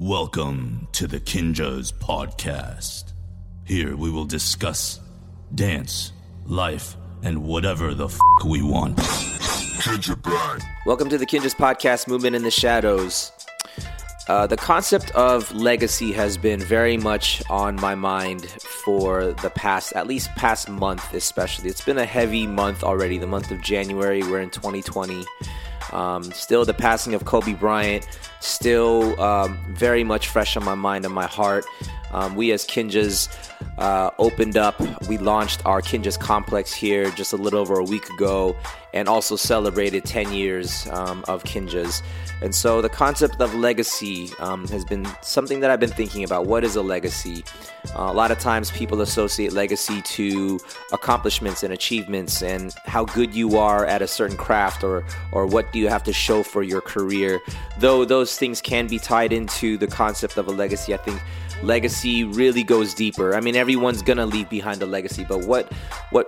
Welcome to the Kinjaz podcast. Here we will discuss dance, life, and whatever the fuck we want. Kinjaz Pride. Welcome to the Kinjaz podcast, movement in the shadows. The concept of legacy has been very much on my mind for the past month especially. It's been a heavy month already, the month of January. We're in 2020. Still the passing of Kobe Bryant, still very much fresh on my mind and my heart. We as Kinjaz opened up, we launched our Kinjaz complex here just a little over a week ago, and also celebrated 10 years of Kinjaz. And so the concept of legacy has been something that I've been thinking about. What is a legacy? A lot of times people associate legacy to accomplishments and achievements and how good you are at a certain craft, or what do you have to show for your career. Though those things can be tied into the concept of a legacy, I think legacy really goes deeper. I mean, everyone's gonna leave behind a legacy, but what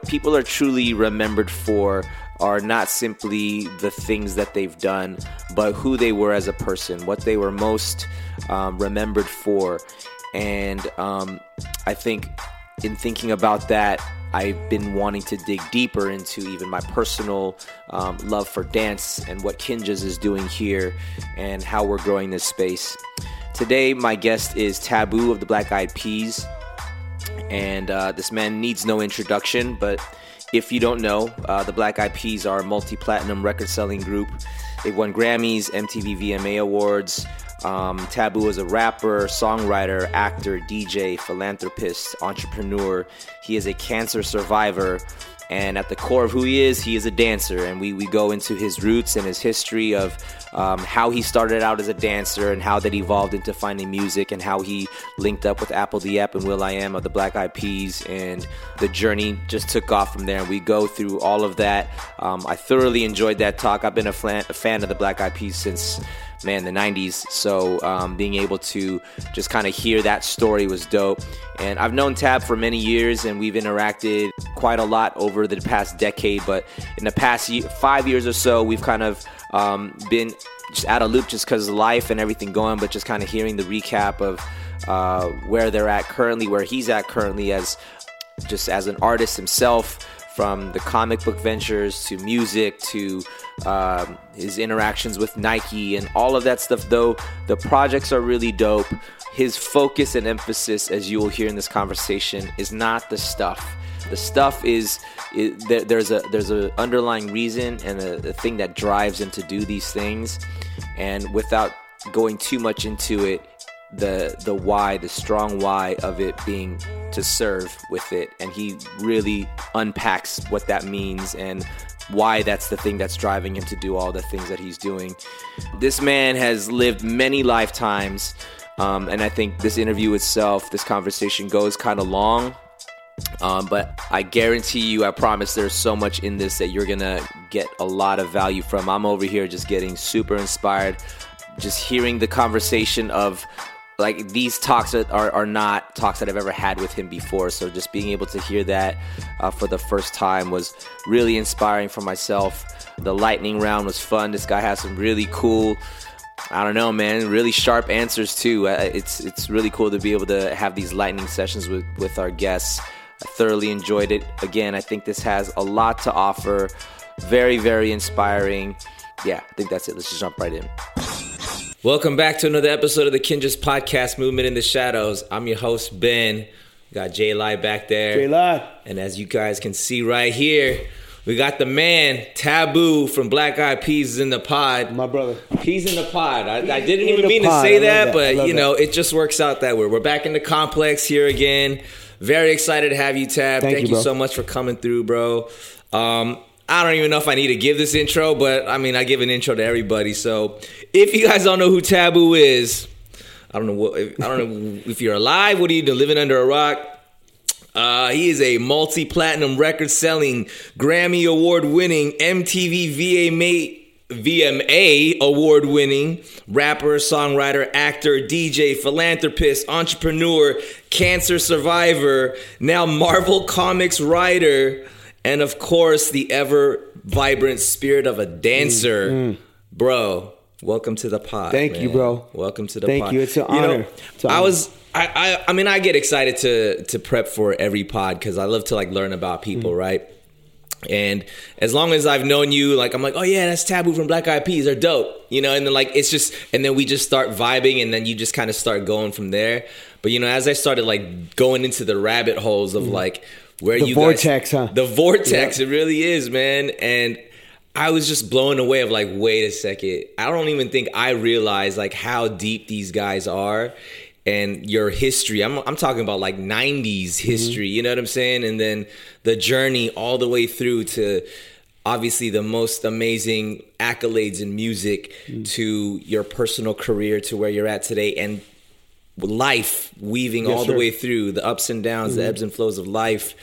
people are truly remembered for are not simply the things that they've done, but who they were as a person, what they were most remembered for. And I think in thinking about that, I've been wanting to dig deeper into even my personal love for dance and what Kinjaz is doing here and how we're growing this space. Today, my guest is Taboo of the Black Eyed Peas, and this man needs no introduction, but if you don't know, the Black Eyed Peas are a multi-platinum record-selling group. They've won Grammys, MTV VMA Awards. Taboo is a rapper, songwriter, actor, DJ, philanthropist, entrepreneur. He is a cancer survivor, and at the core of who he is a dancer. And we go into his roots and his history of how he started out as a dancer and how that evolved into finding music, and how he linked up with apl.de.ap and will.i.am of the Black Eyed Peas, and the journey just took off from there. And we go through all of that. I thoroughly enjoyed that talk. I've been a fan of the Black Eyed Peas since, man, the 90s. So being able to just kind of hear that story was dope. And I've known Tab for many years, and we've interacted quite a lot over the past decade. But in the past 5 years or so, we've kind of been just out of loop just because of life and everything going, but just kind of hearing the recap of where they're at currently, where he's at currently as an artist himself, from the comic book ventures to music to his interactions with Nike and all of that stuff. Though the projects are really dope, his focus and emphasis, as you will hear in this conversation, is not the stuff. The stuff is there's a underlying reason and a thing that drives him to do these things. And without going too much into it, the why, the strong why of it being to serve with it. And he really unpacks what that means and why that's the thing that's driving him to do all the things that he's doing. This man has lived many lifetimes, and I think this interview itself, this conversation, goes kind of long. But I guarantee you, I promise there's so much in this that you're going to get a lot of value from. I'm over here just getting super inspired, just hearing the conversation of, like, these talks are not talks that I've ever had with him before. So just being able to hear that for the first time was really inspiring for myself. The lightning round was fun. This guy has some really cool, I don't know, man, really sharp answers too. It's really cool to be able to have these lightning sessions with our guests. I thoroughly enjoyed it. Again, I think this has a lot to offer. Very, very inspiring. Yeah, I think that's it. Let's just jump right in. Welcome back to another episode of the Kinjaz podcast, movement in the shadows. I'm your host, Ben. We got J-Li back there. J-Li. And as you guys can see right here, we got the man, Taboo from Black Eyed Peas, in the pod. My brother. Peas in the pod. I didn't even mean to say that, but you know, it just works out that way. We're back in the complex here again. Very excited to have you, Tab. Thank you so much for coming through, bro. I don't even know if I need to give this intro, but I mean, I give an intro to everybody. So if you guys don't know who Taboo is, I don't know if you're alive. What are you doing, living under a rock? He is a multi-platinum record-selling, Grammy award-winning, MTV VMA award-winning rapper, songwriter, actor, DJ, philanthropist, entrepreneur, cancer survivor, now Marvel Comics writer, and of course, the ever vibrant spirit of a dancer. Bro, Welcome to the pod. Thank you, bro. Welcome to the pod. Thank you. It's an honor. I mean, I get excited to prep for every pod because I love to like learn about people, right? And as long as I've known you, like, I'm like, oh yeah, that's Taboo from Black Eyed Peas. They're dope, you know? And then like, it's just, and then we just start vibing and then you just kind of start going from there. But, you know, as I started like going into the rabbit holes of like where the you vortex, guys, huh? The vortex, yep. It really is, man. And I was just blown away of like, wait a second. I don't even think I realized like how deep these guys are and your history. I'm talking about like 90s history, you know what I'm saying? And then the journey all the way through to obviously the most amazing accolades in music to your personal career to where you're at today and life weaving all the way through the ups and downs, the ebbs and flows of life.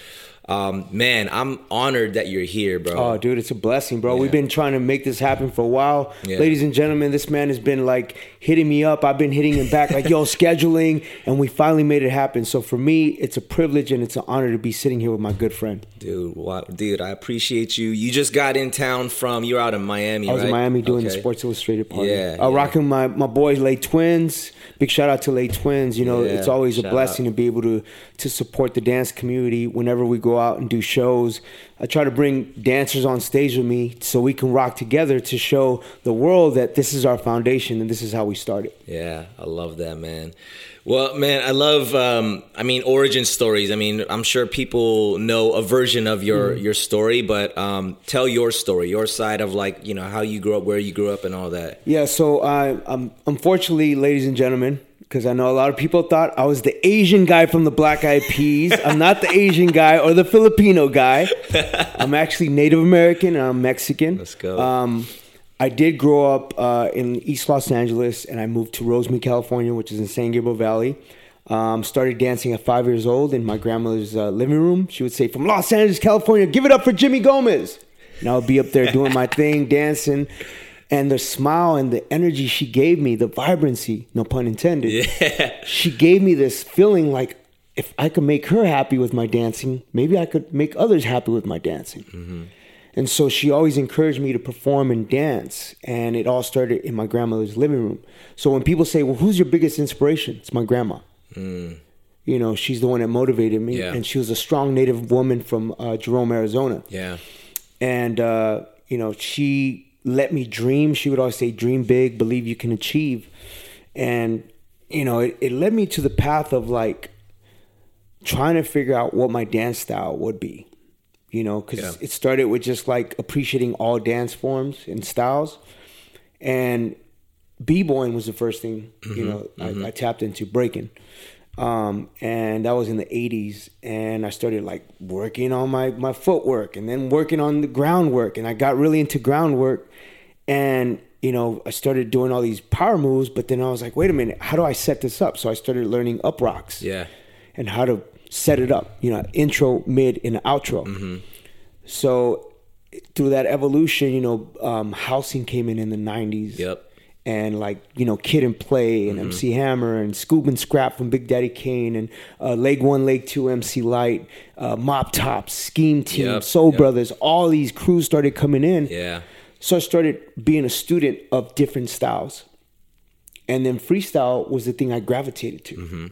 Man, I'm honored that you're here, bro. Oh, dude, it's a blessing, bro. Yeah. We've been trying to make this happen for a while. Yeah. Ladies and gentlemen, this man has been like hitting me up. I've been hitting him back like, yo, scheduling. And we finally made it happen. So for me, it's a privilege and it's an honor to be sitting here with my good friend. Dude, wow, dude, I appreciate you. You just got in town from, you're out in Miami, right? I was in Miami doing the Sports Illustrated party. Yeah, rocking my boys, Lay Twins. Big shout out to Lay Twins. You know, it's always a blessing to be able to support the dance community whenever we go out and do shows. I try to bring dancers on stage with me so we can rock together to show the world that this is our foundation and this is how we started. Yeah, I love that, man. Well, man, I love, origin stories. I mean, I'm sure people know a version of your story, but tell your story, your side of like, you know, how you grew up, where you grew up and all that. Yeah, so unfortunately, ladies and gentlemen, because I know a lot of people thought I was the Asian guy from the Black Eyed Peas. I'm not the Asian guy or the Filipino guy. I'm actually Native American and I'm Mexican. Let's go. I did grow up in East Los Angeles and I moved to Rosemead, California, which is in San Gabriel Valley. Started dancing at 5 years old in my grandmother's living room. She would say, from Los Angeles, California, give it up for Jimmy Gomez. And I would be up there doing my thing, dancing. And the smile and the energy she gave me, the vibrancy, no pun intended. Yeah. She gave me this feeling like if I could make her happy with my dancing, maybe I could make others happy with my dancing. Mm-hmm. And so she always encouraged me to perform and dance. And it all started in my grandmother's living room. So when people say, well, who's your biggest inspiration? It's my grandma. Mm. You know, she's the one that motivated me. Yeah. And she was a strong Native woman from Jerome, Arizona. Yeah. And, you know, she let me dream. She would always say, dream big, believe you can achieve. And, you know, it led me to the path of like trying to figure out what my dance style would be, you know, because it started with just like appreciating all dance forms and styles. And b-boying was the first thing, you know, I tapped into, breaking. And that was in the 80s. And I started like working on my footwork and then working on the groundwork. And I got really into groundwork and, you know, I started doing all these power moves, but then I was like, wait a minute, how do I set this up? So I started learning up rocks and how to set it up, you know, intro, mid and outro. So through that evolution, you know, housing came in the 90s. Yep. And like, you know, Kid and Play and MC Hammer and Scoob and Scrap from Big Daddy Kane and Leg 1, Leg 2, MC Light, Mop Top, Scheme Team, Soul Brothers, all these crews started coming in. Yeah. So I started being a student of different styles. And then freestyle was the thing I gravitated to.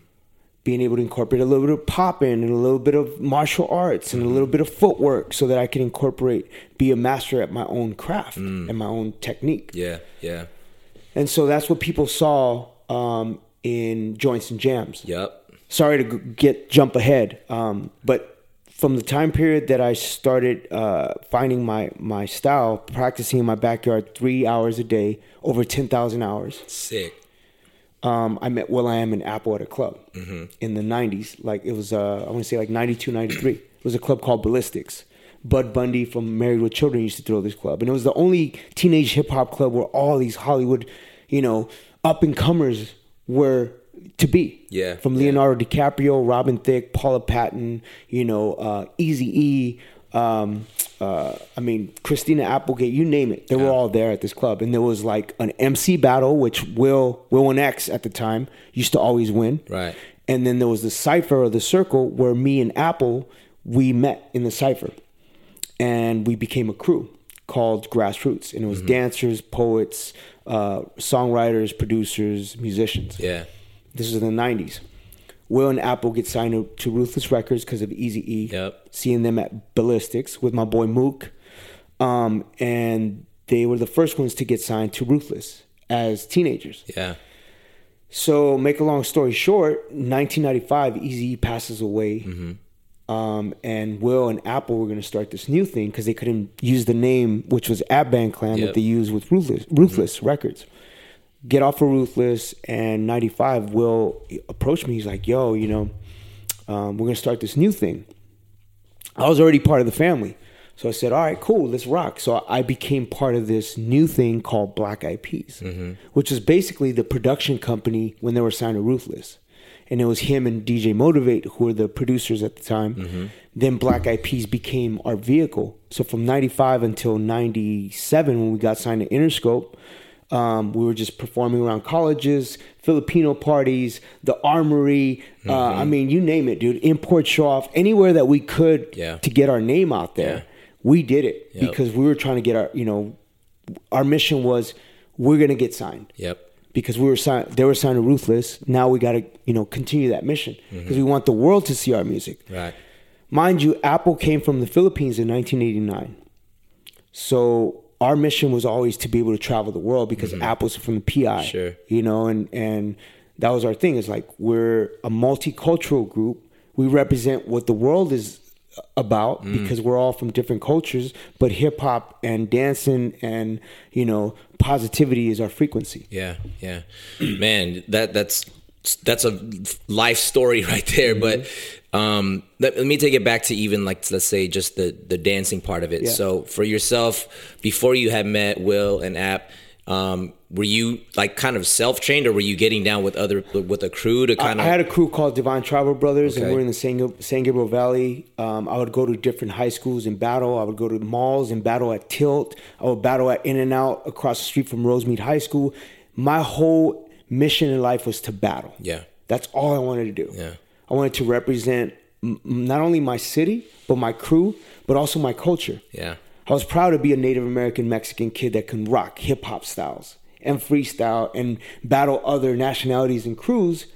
Being able to incorporate a little bit of popping and a little bit of martial arts and a little bit of footwork so that I could incorporate, be a master at my own craft and my own technique. Yeah, yeah. And so that's what people saw in Joints and Jams. Yep. Sorry to jump ahead, but from the time period that I started finding my style, practicing in my backyard 3 hours a day, over 10,000 hours. Sick. I met will.i.am and Apl at a club in the 90s. Like it was, I want to say like 92, 93. It was a club called Ballistics. Bud Bundy from Married with Children used to throw this club. And it was the only teenage hip-hop club where all these Hollywood, you know, up-and-comers were to be. Yeah. From Leonardo DiCaprio, Robin Thicke, Paula Patton, you know, Eazy-E, Christina Applegate, you name it. They were all there at this club. And there was like an MC battle, which Will and X at the time used to always win. Right. And then there was the cypher or the circle where me and Apl, we met in the cypher. And we became a crew called Grassroots. And it was dancers, poets, songwriters, producers, musicians. Yeah. This is in the 90s. Will and Apple get signed to Ruthless Records because of Eazy-E. Yep. Seeing them at Ballistics with my boy Mook. And they were the first ones to get signed to Ruthless as teenagers. Yeah. So, make a long story short, 1995, Eazy-E passes away. Mm-hmm. And Will and Apple were going to start this new thing because they couldn't use the name, which was Abban Clan, yep. that they used with Ruthless mm-hmm. Records. Get off of Ruthless, and 95, Will approached me. He's like, yo, you know, we're going to start this new thing. I was already part of the family. So I said, all right, cool, let's rock. So I became part of this new thing called Black Eyed Peas, mm-hmm. which is basically the production company when they were signed to Ruthless. And it was him and DJ Motivate who were the producers at the time. Mm-hmm. Then Black Eyed Peas became our vehicle. So from 95 until 97, when we got signed to Interscope, we were just performing around colleges, Filipino parties, the Armory. Mm-hmm. I mean, you name it, dude. Import show off anywhere that we could yeah. to get our name out there. Yeah. We did it yep. because we were trying to get our, you know, our mission was we're going to get signed. Yep. Because we were signed, they were signed to Ruthless. Now we got to, you know, continue that mission because mm-hmm. we want the world to see our music. Right. Mind you, Apple came from the Philippines in 1989. So our mission was always to be able to travel the world because mm-hmm. Apple's from the PI, sure. you know, and that was our thing. It's like we're a multicultural group. We represent what the world is about because we're all from different cultures, but hip hop and dancing and, you know, positivity is our frequency. Yeah. Yeah, man, that's a life story right there. Mm-hmm. But, let me take it back to even like, let's say just the dancing part of it. Yeah. So for yourself, before you had met Will and App, were you like kind of self-trained, or were you getting down with a crew to kind of? I had a crew called Divine Tribal Brothers, okay. and we were in the San Gabriel Valley. I would go to different high schools and battle. I would go to malls and battle at Tilt. I would battle at In-N-Out across the street from Rosemead High School. My whole mission in life was to battle. Yeah, that's all I wanted to do. Yeah, I wanted to represent not only my city, but my crew, but also my culture. Yeah. I was proud to be a Native American Mexican kid that can rock hip-hop styles and freestyle and battle other nationalities and crews.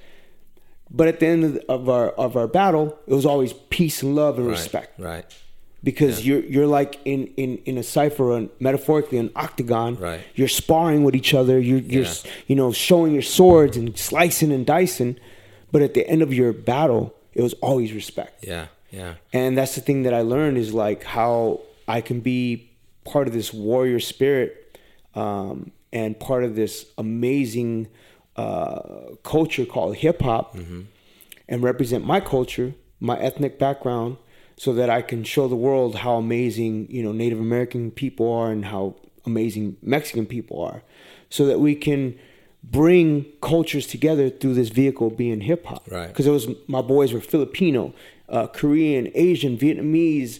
But at the end of our battle, it was always peace and love and right, respect. Right. Because yeah. you're like in a cipher, or metaphorically an octagon. Right. You're sparring with each other. You're you know, showing your swords and slicing and dicing. But at the end of your battle, it was always respect. Yeah, yeah. And that's the thing that I learned is like how I can be part of this warrior spirit and part of this amazing culture called hip-hop mm-hmm. and represent my culture, my ethnic background, so that I can show the world how amazing, you know, Native American people are and how amazing Mexican people are, so that we can bring cultures together through this vehicle being hip-hop. Right. Because it was, my boys were Filipino, Korean, Asian, Vietnamese,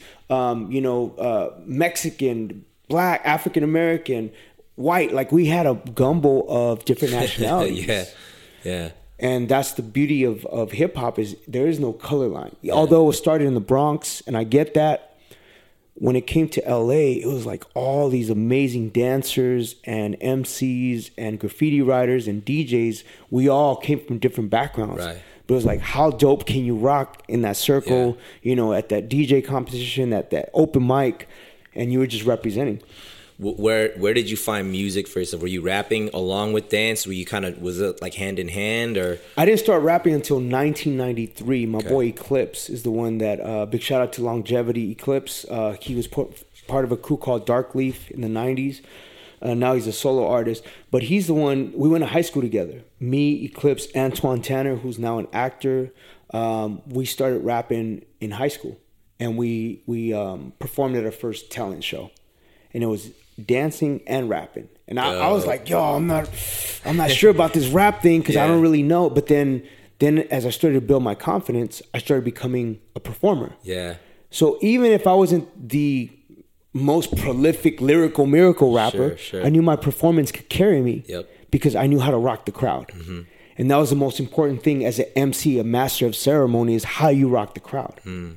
Mexican, Black, African American, white. Like we had a gumbo of different nationalities. Yeah, yeah. And that's the beauty of hip hop is there is no color line. Yeah. Although it was started in the Bronx, and I get that. When it came to LA, it was like all these amazing dancers and MCs and graffiti writers and DJs. We all came from different backgrounds. Right. But it was like, how dope can you rock in that circle, yeah. you know, at that DJ competition, at that open mic, and you were just representing. Where did you find music for yourself? Were you rapping along with dance? Were you kind of, was it like hand in hand or? I didn't start rapping until 1993. My boy Eclipse is the one that, big shout out to Longevity Eclipse. He was part of a crew called Dark Leaf in the 90s. Now he's a solo artist, but he's the one, we went to high school together. Me, Eclipse, Antoine Tanner, who's now an actor. We started rapping in high school, and we performed at our first talent show, and it was dancing and rapping. And I was like, yo, I'm not sure about this rap thing because I don't really know. But then as I started to build my confidence, I started becoming a performer. Yeah. So even if I wasn't the most prolific lyrical miracle rapper, sure. I knew my performance could carry me because I knew how to rock the crowd. Mm-hmm. And that was the most important thing as an MC, a master of ceremony, is how you rock the crowd. Mm.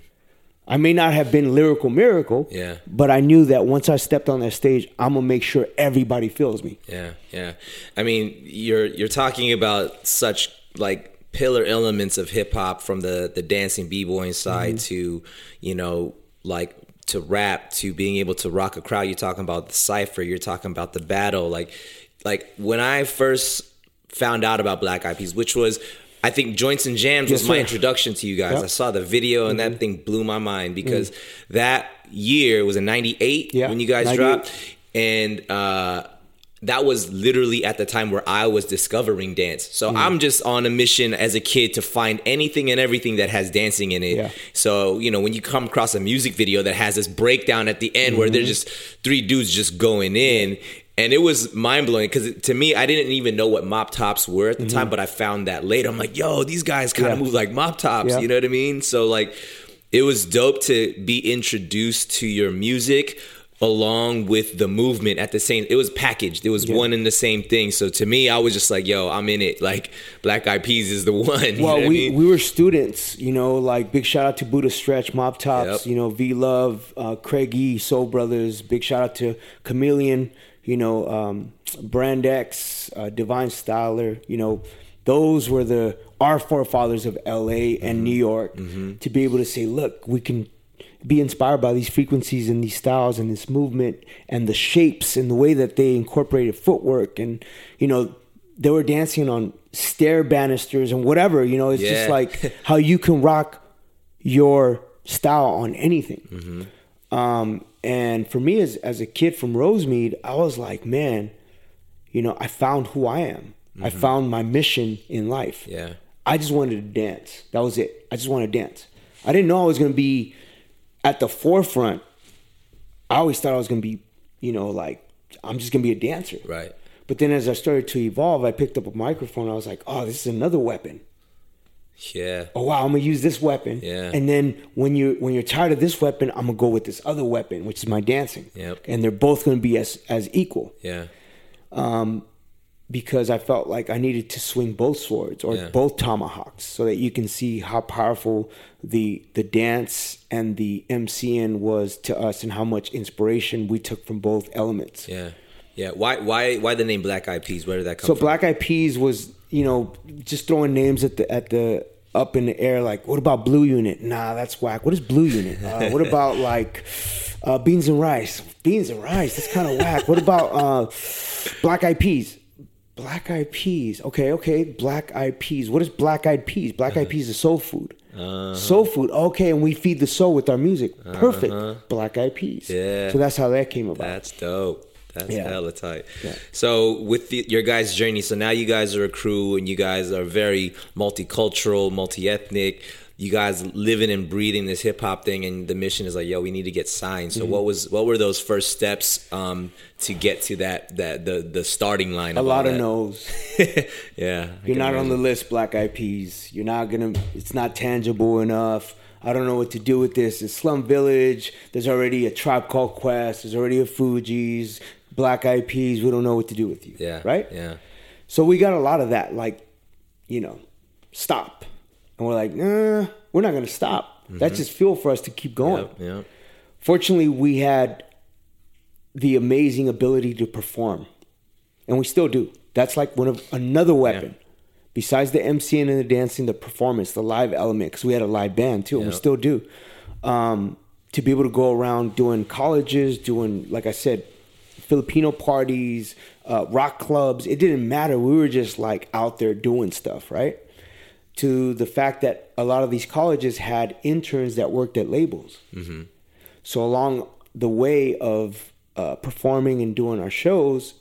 I may not have been Lyrical Miracle, yeah, but I knew that once I stepped on that stage, I'm gonna make sure everybody feels me. Yeah, yeah. I mean, you're talking about such like pillar elements of hip hop, from the dancing b-boying side to, you know, like to rap, to being able to rock a crowd. You're talking about the cypher. You're talking about the battle. Like when I first found out about Black Eyed Peas, which was, I think Joints and Jams was my introduction to you guys. Yep. I saw the video and that thing blew my mind, because that year was in 98 when you guys dropped. And that was literally at the time where I was discovering dance. So I'm just on a mission as a kid to find anything and everything that has dancing in it. Yeah. So, you know, when you come across a music video that has this breakdown at the end where they're just three dudes just going in, and it was mind-blowing, because to me, I didn't even know what mop tops were at the time, but I found that later. I'm like, yo, these guys kind of move like mop tops, you know what I mean? So, like, it was dope to be introduced to your music along with the movement at the same. It was packaged. It was one and the same thing. So, to me, I was just like, yo, I'm in it. Like, Black Eyed Peas is the one. Well, you know what I mean? We were students, you know, like, big shout-out to Buddha Stretch, Mop Tops, you know, V-Love, Craig E, Soul Brothers. Big shout-out to Chameleon. You know, Brand X, Divine Styler, you know, those were our forefathers of LA and New York, to be able to say, look, we can be inspired by these frequencies and these styles and this movement and the shapes and the way that they incorporated footwork. And, you know, they were dancing on stair banisters and whatever, you know, it's just like how you can rock your style on anything. And for me, as a kid from Rosemead, I was like, man, you know, I found who I am. I found my mission in life. Yeah, I just wanted to dance. That was it. I just wanted to dance. I didn't know I was going to be at the forefront. I always thought I was going to be, you know, like, I'm just going to be a dancer. Right. But then as I started to evolve, I picked up a microphone. I was like, oh, this is another weapon. Yeah. Oh wow, I'm gonna use this weapon. Yeah. And then when you're tired of this weapon, I'm gonna go with this other weapon, which is my dancing. Yep. And they're both gonna be as equal. Yeah. Because I felt like I needed to swing both swords or both tomahawks, so that you can see how powerful the dance and the MCN was to us, and how much inspiration we took from both elements. Yeah. Yeah. Why the name Black Eyed Peas? Where did that come from? So Black Eyed Peas was, you know, just throwing names at the up in the air, like, what about Blue Unit? Nah, that's whack. What is Blue Unit? What about like Beans and Rice? Beans and Rice, that's kind of whack. What about Black Eyed Peas? Black Eyed Peas. Okay. Black Eyed Peas. What is Black Eyed Peas? Black Eyed Peas is soul food. Soul food. Okay, and we feed the soul with our music. Perfect. Black Eyed Peas. Yeah. So that's how that came about. That's dope. That's hella tight. Yeah. So with your guys' journey, so now you guys are a crew and you guys are very multicultural, multi-ethnic. You guys living and breathing this hip hop thing, and the mission is like, yo, we need to get signed. So what were those first steps to get to that the starting line? A lot of no's. Yeah. You're not on the list, Black Eyed Peas. You're not gonna. It's not tangible enough. I don't know what to do with this. It's Slum Village. There's already a Tribe Called Quest. There's already a Fugees, Black Eyed Peas. We don't know what to do with you. Yeah. Right? Yeah. So we got a lot of that, like, you know, stop. And we're like, nah, we're not going to stop. Mm-hmm. That's just fuel for us to keep going. Yep. Fortunately, we had the amazing ability to perform. And we still do. That's like another weapon. Yeah. Besides the MCing and the dancing, the performance, the live element, because we had a live band too, and we still do. To be able to go around doing colleges, doing, like I said, Filipino parties, rock clubs. It didn't matter. We were just like out there doing stuff, right? To the fact that a lot of these colleges had interns that worked at labels. Mm-hmm. So along the way of performing and doing our shows,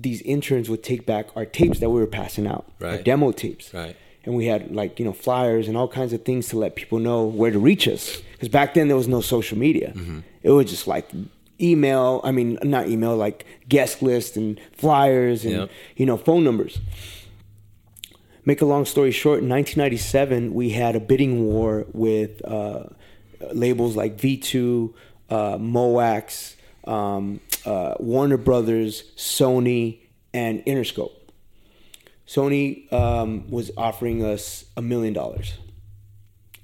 these interns would take back our tapes that we were passing out, right, our demo tapes. Right. And we had, like, you know, flyers and all kinds of things to let people know where to reach us. Because back then there was no social media. Mm-hmm. It was just like like guest list and flyers and, you know, phone numbers. Make a long story short, in 1997, we had a bidding war with labels like V2, Moax, Warner Brothers, Sony, and Interscope. Sony was offering us $1 million.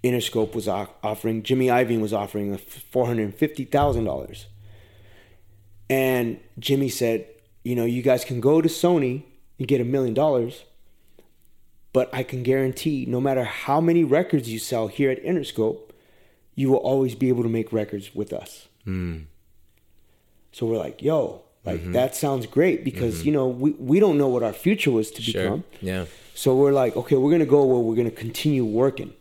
Interscope was offering, Jimmy Iovine was offering $450,000. And Jimmy said, you know, you guys can go to Sony and get $1 million, but I can guarantee no matter how many records you sell here at Interscope, you will always be able to make records with us. Mm. So we're like, yo, like that sounds great because, you know, we don't know what our future was to become. Yeah. So we're like, okay, we're going to go where we're going to continue working.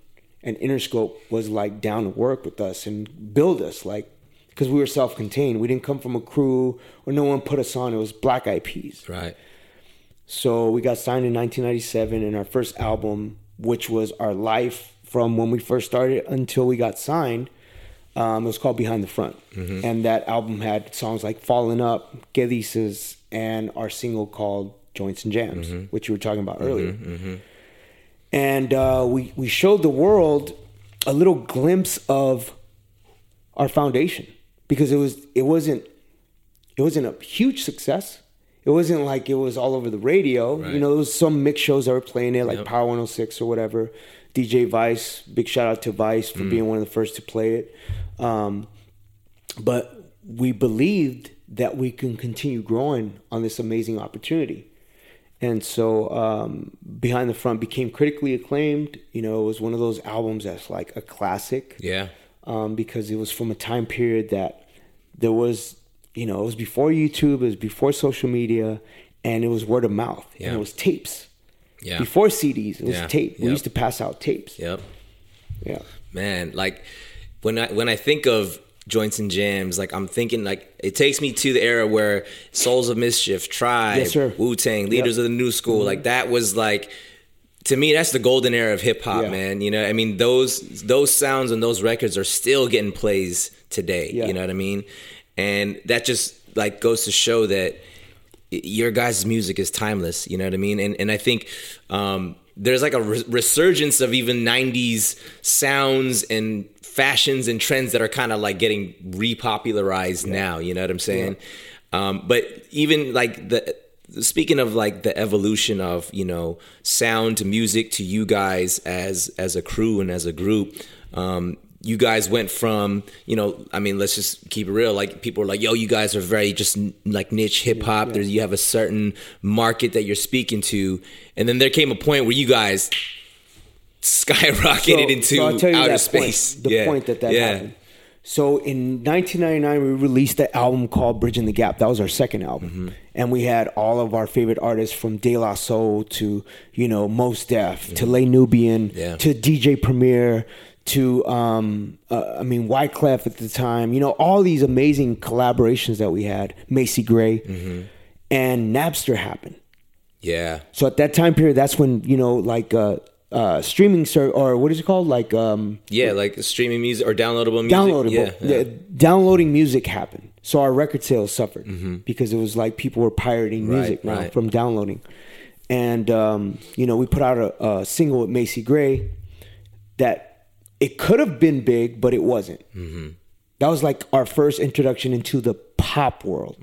And Interscope was like down to work with us and build us, like, because we were self-contained. We didn't come from a crew or no one put us on. It was Black Eyed Peas. Right. So we got signed in 1997, and our first album, which was our life from when we first started until we got signed, it was called Behind the Front. And that album had songs like Fallen Up, Que Dices, and our single called Joints and Jams, which you were talking about earlier. And we showed the world a little glimpse of our foundation, because it wasn't a huge success. It wasn't like it was all over the radio. Right. You know, there was some mix shows that were playing it, like Power 106 or whatever. DJ Vice, big shout out to Vice for being one of the first to play it. But we believed that we can continue growing on this amazing opportunity. And so Behind the Front became critically acclaimed. You know, it was one of those albums that's like a classic. Yeah. Because it was from a time period that there was, you know, it was before YouTube, it was before social media, and it was word of mouth. Yeah. And it was tapes. Yeah. Before CDs, it was tape. We used to pass out tapes. Yeah. Man, like when I think of Joints and Jams, like I'm thinking, like it takes me to the era where Souls of Mischief, Tribe, Wu-Tang, Leaders of the New School, like that was like, to me, that's the golden era of hip hop, man. You know, I mean, those sounds and those records are still getting plays today. Yeah. You know what I mean? And that just like goes to show that your guys' music is timeless. You know what I mean? And I think there's like a resurgence of even 90s sounds and fashions and trends that are kind of like getting repopularized now. You know what I'm saying? Yeah. But even like speaking of like the evolution of, you know, sound to music to you guys as a crew and as a group, you guys went from, you know, I mean, let's just keep it real. Like people are like, yo, you guys are very just like niche hip hop. Yeah. You have a certain market that you're speaking to. And then there came a point where you guys skyrocketed into outer space. Happened. So in 1999, we released an album called Bridging the Gap. That was our second album. And we had all of our favorite artists from De La Soul to, you know, Mos Def, to Lay Nubian, to DJ Premier, to, I mean, Wyclef at the time, you know, all these amazing collaborations that we had, Macy Gray, and Napster happened. Yeah. So at that time period, that's when, you know, like streaming service, or what is it called? Like, like streaming music or downloadable music. Downloading music happened. So our record sales suffered because it was like people were pirating music from downloading. And, you know, we put out a single with Macy Gray that, it could have been big, but it wasn't. That was like our first introduction into the pop world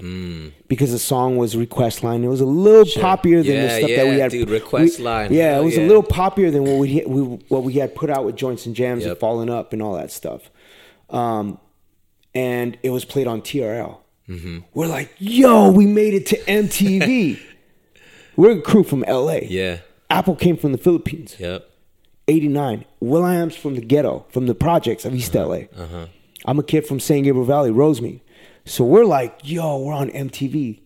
because the song was Request Line. It was a little poppier than the stuff that we had. Request Line. Yeah, it was a little poppier than what we had put out with Joints and Jams and Fallen Up and all that stuff. And it was played on TRL. We're like, yo, we made it to MTV. We're a crew from LA. Yeah. Apple came from the Philippines. 89. Will.i.am's from the ghetto, from the projects of East LA. I'm a kid from San Gabriel Valley, Rosemead. So we're like, yo, we're on MTV.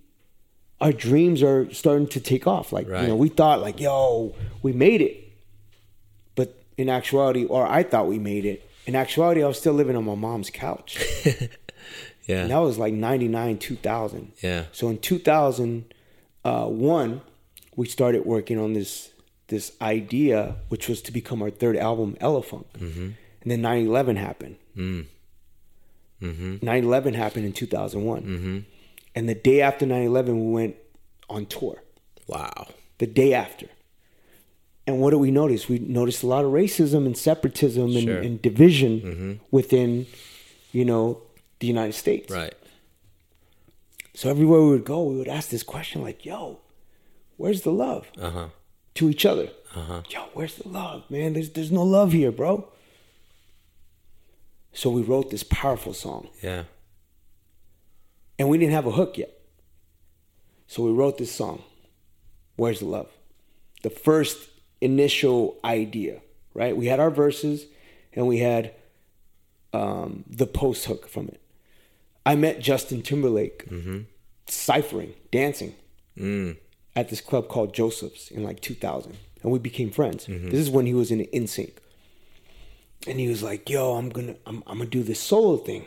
Our dreams are starting to take off. Like, you know, we thought like, yo, we made it. But in actuality, or I thought we made it. In actuality, I was still living on my mom's couch. And that was like 99, 2000. So in 2001, we started working on this idea, which was to become our third album, Elephunk. And then 9/11 happened. 9/11 happened in 2001. And the day after 9/11, we went on tour. Wow. The day after. And what did we notice? We noticed a lot of racism and separatism and division within, you know, the United States. Right. So everywhere we would go, we would ask this question like, yo, where's the love? To each other. Yo, where's the love, man? There's no love here, bro. So we wrote this powerful song. Yeah. And we didn't have a hook yet. So we wrote this song, Where's the Love? The first initial idea, right? We had our verses and we had the post hook from it. I met Justin Timberlake ciphering, dancing at this club called Joseph's in like 2000. And we became friends. This is when he was in NSYNC. And he was like, yo, I'm gonna do this solo thing.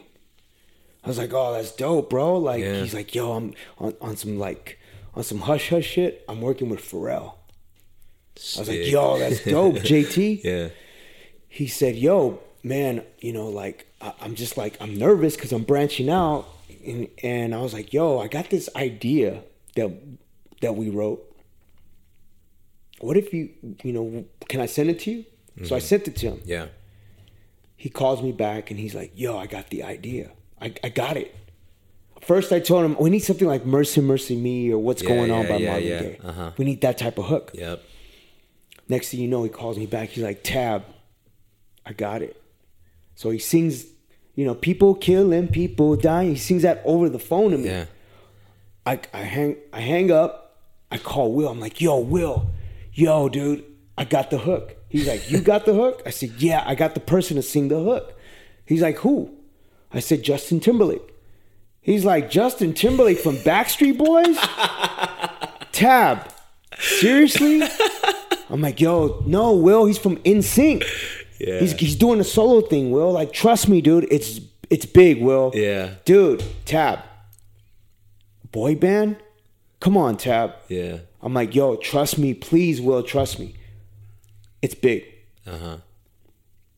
I was like, oh, that's dope, bro. Like, he's like, yo, I'm on some hush hush shit. I'm working with Pharrell. Sick. I was like, yo, that's dope, JT. Yeah. He said, yo, man, you know, like, I'm just like, I'm nervous because I'm branching out. And I was like, yo, I got this idea that we wrote. What if you know, can I send it to you? So I sent it to him. Yeah. He calls me back and he's like, yo, I got the idea. I got it. First, I told him, we need something like Mercy, Mercy Me or What's Going On by Marvin Gaye. Uh-huh. We need that type of hook. Yep. Next thing you know, he calls me back. He's like, Tab, I got it. So he sings, you know, people killing, people dying. He sings that over the phone to me. Yeah. I hang up. I call Will. I'm like, yo, Will. Yo, dude, I got the hook. He's like, you got the hook? I said, yeah, I got the person to sing the hook. He's like, who? I said, Justin Timberlake. He's like, Justin Timberlake from Backstreet Boys? Tab, seriously? I'm like, yo, no, Will, he's from NSYNC. Yeah. He's doing a solo thing, Will. Like, trust me, dude, it's big, Will. Yeah. Dude, Tab, boy band? Come on, Tab. Yeah. I'm like, yo, trust me, please, Will, trust me. It's big. Uh-huh.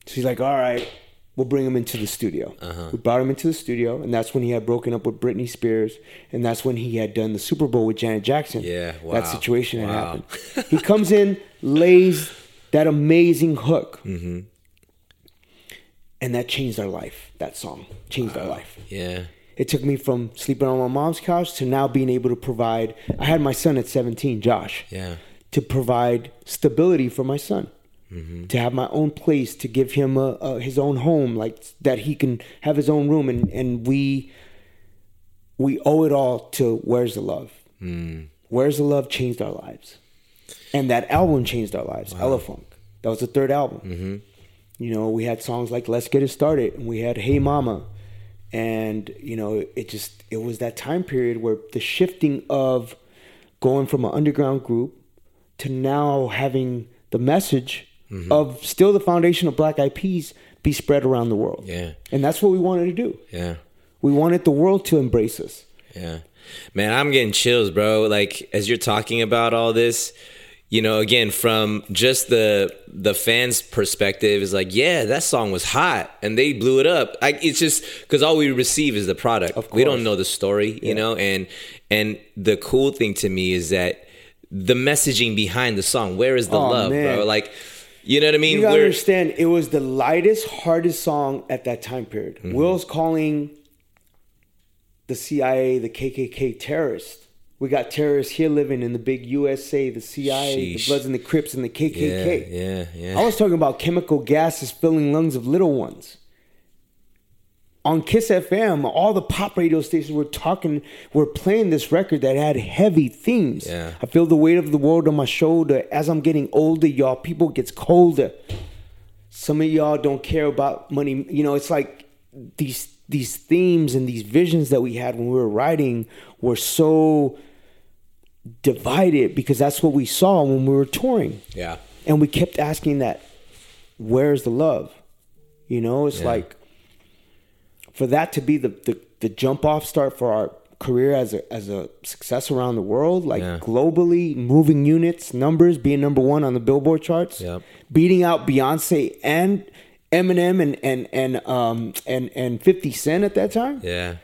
So he's like, all right, we'll bring him into the studio. Uh-huh. We brought him into the studio, and that's when he had broken up with Britney Spears, and that's when he had done the Super Bowl with Janet Jackson. Yeah, wow. That situation had happened. He comes in, lays that amazing hook, and that changed our life, that song. Changed our life. Yeah. It took me from sleeping on my mom's couch to now being able to provide. I had my son at 17, Josh. Yeah. To provide stability for my son, to have my own place, to give him his own home, like that he can have his own room, and we owe it all to Where's the Love. Where's the Love changed our lives, and that album changed our lives. Wow. Elephunk, that was the third album. You know, we had songs like Let's Get It Started, and we had Hey Mama, and you know, it was that time period where the shifting of going from an underground group to now having the message of still the foundation of Black Eyed Peas be spread around the world. Yeah. And that's what we wanted to do. Yeah. We wanted the world to embrace us. Yeah. Man, I'm getting chills, bro. Like, as you're talking about all this, you know, again, from just the fans' perspective, is like, yeah, that song was hot and they blew it up. It's just because all we receive is the product. Of course. We don't know the story, you know? And the cool thing to me is that the messaging behind the song, Where is the Love, man. Bro? Like, you know what I mean? You gotta understand, it was the lightest, hardest song at that time period. Will's calling the CIA, the KKK terrorists. We got terrorists here living in the big USA, the CIA, the Bloods and the Crips and the KKK. Yeah. I was talking about chemical gases filling lungs of little ones. On Kiss FM, all the pop radio stations were playing this record that had heavy themes. Yeah. I feel the weight of the world on my shoulder. As I'm getting older, y'all, people gets colder. Some of y'all don't care about money. You know, it's like these themes and these visions that we had when we were writing were so divided because that's what we saw when we were touring. Yeah. And we kept asking that, where's the love? You know, it's like, for that to be the jump off start for our career as a success around the world, like globally, moving units, numbers, being number one on the Billboard charts, beating out Beyonce and Eminem and 50 Cent at that time. Yeah.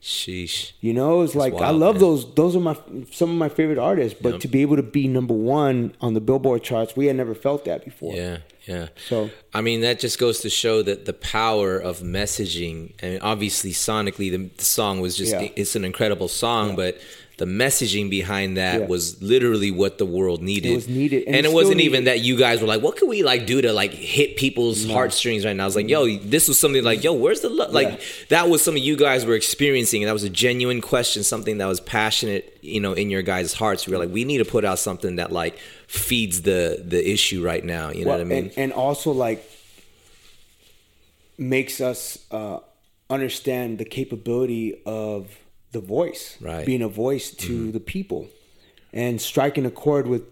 Sheesh. You know, it's like wild, I love those are some of my favorite artists, but to be able to be number one on the Billboard charts, we had never felt that before. Yeah. So I mean, that just goes to show that the power of messaging, and obviously sonically the song was just it's an incredible song, but the messaging behind that was literally what the world needed. It was needed. And it wasn't even that you guys were like, what can we like do to like hit people's heartstrings right now? I was like, yo, this was something like, yo, where's the love? Like that was something you guys were experiencing. And that was a genuine question, something that was passionate, you know, in your guys' hearts. We were like, we need to put out something that like feeds the issue right now. You know what I mean? And also like makes us understand the capability of the voice, being a voice to the people and striking a chord with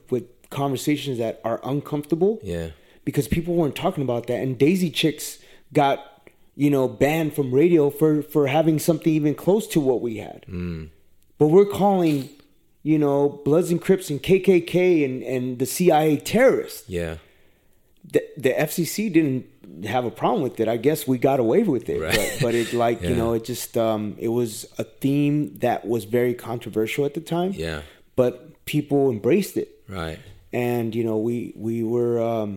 conversations that are uncomfortable. Yeah. Because people weren't talking about that. And Daisy Chicks got, you know, banned from radio for having something even close to what we had. Mm. But we're calling, you know, Bloods and Crips and KKK and the CIA terrorists. Yeah. The FCC didn't have a problem with it. I guess we got away with it, but it like you know, it just it was a theme that was very controversial at the time. Yeah, but people embraced it, right? And you know, we were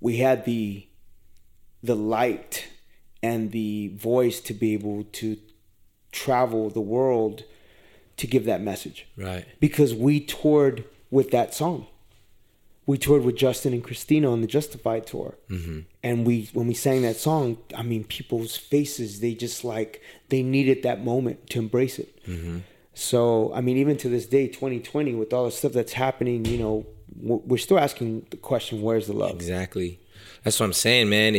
we had the light and the voice to be able to travel the world to give that message, right? Because we toured with that song. We toured with Justin and Christina on the Justified tour. Mm-hmm. And when we sang that song, I mean, people's faces, they just like, they needed that moment to embrace it. Mm-hmm. So, I mean, even to this day, 2020, with all the stuff that's happening, you know, we're still asking the question, where's the love? Exactly. That's what I'm saying, man.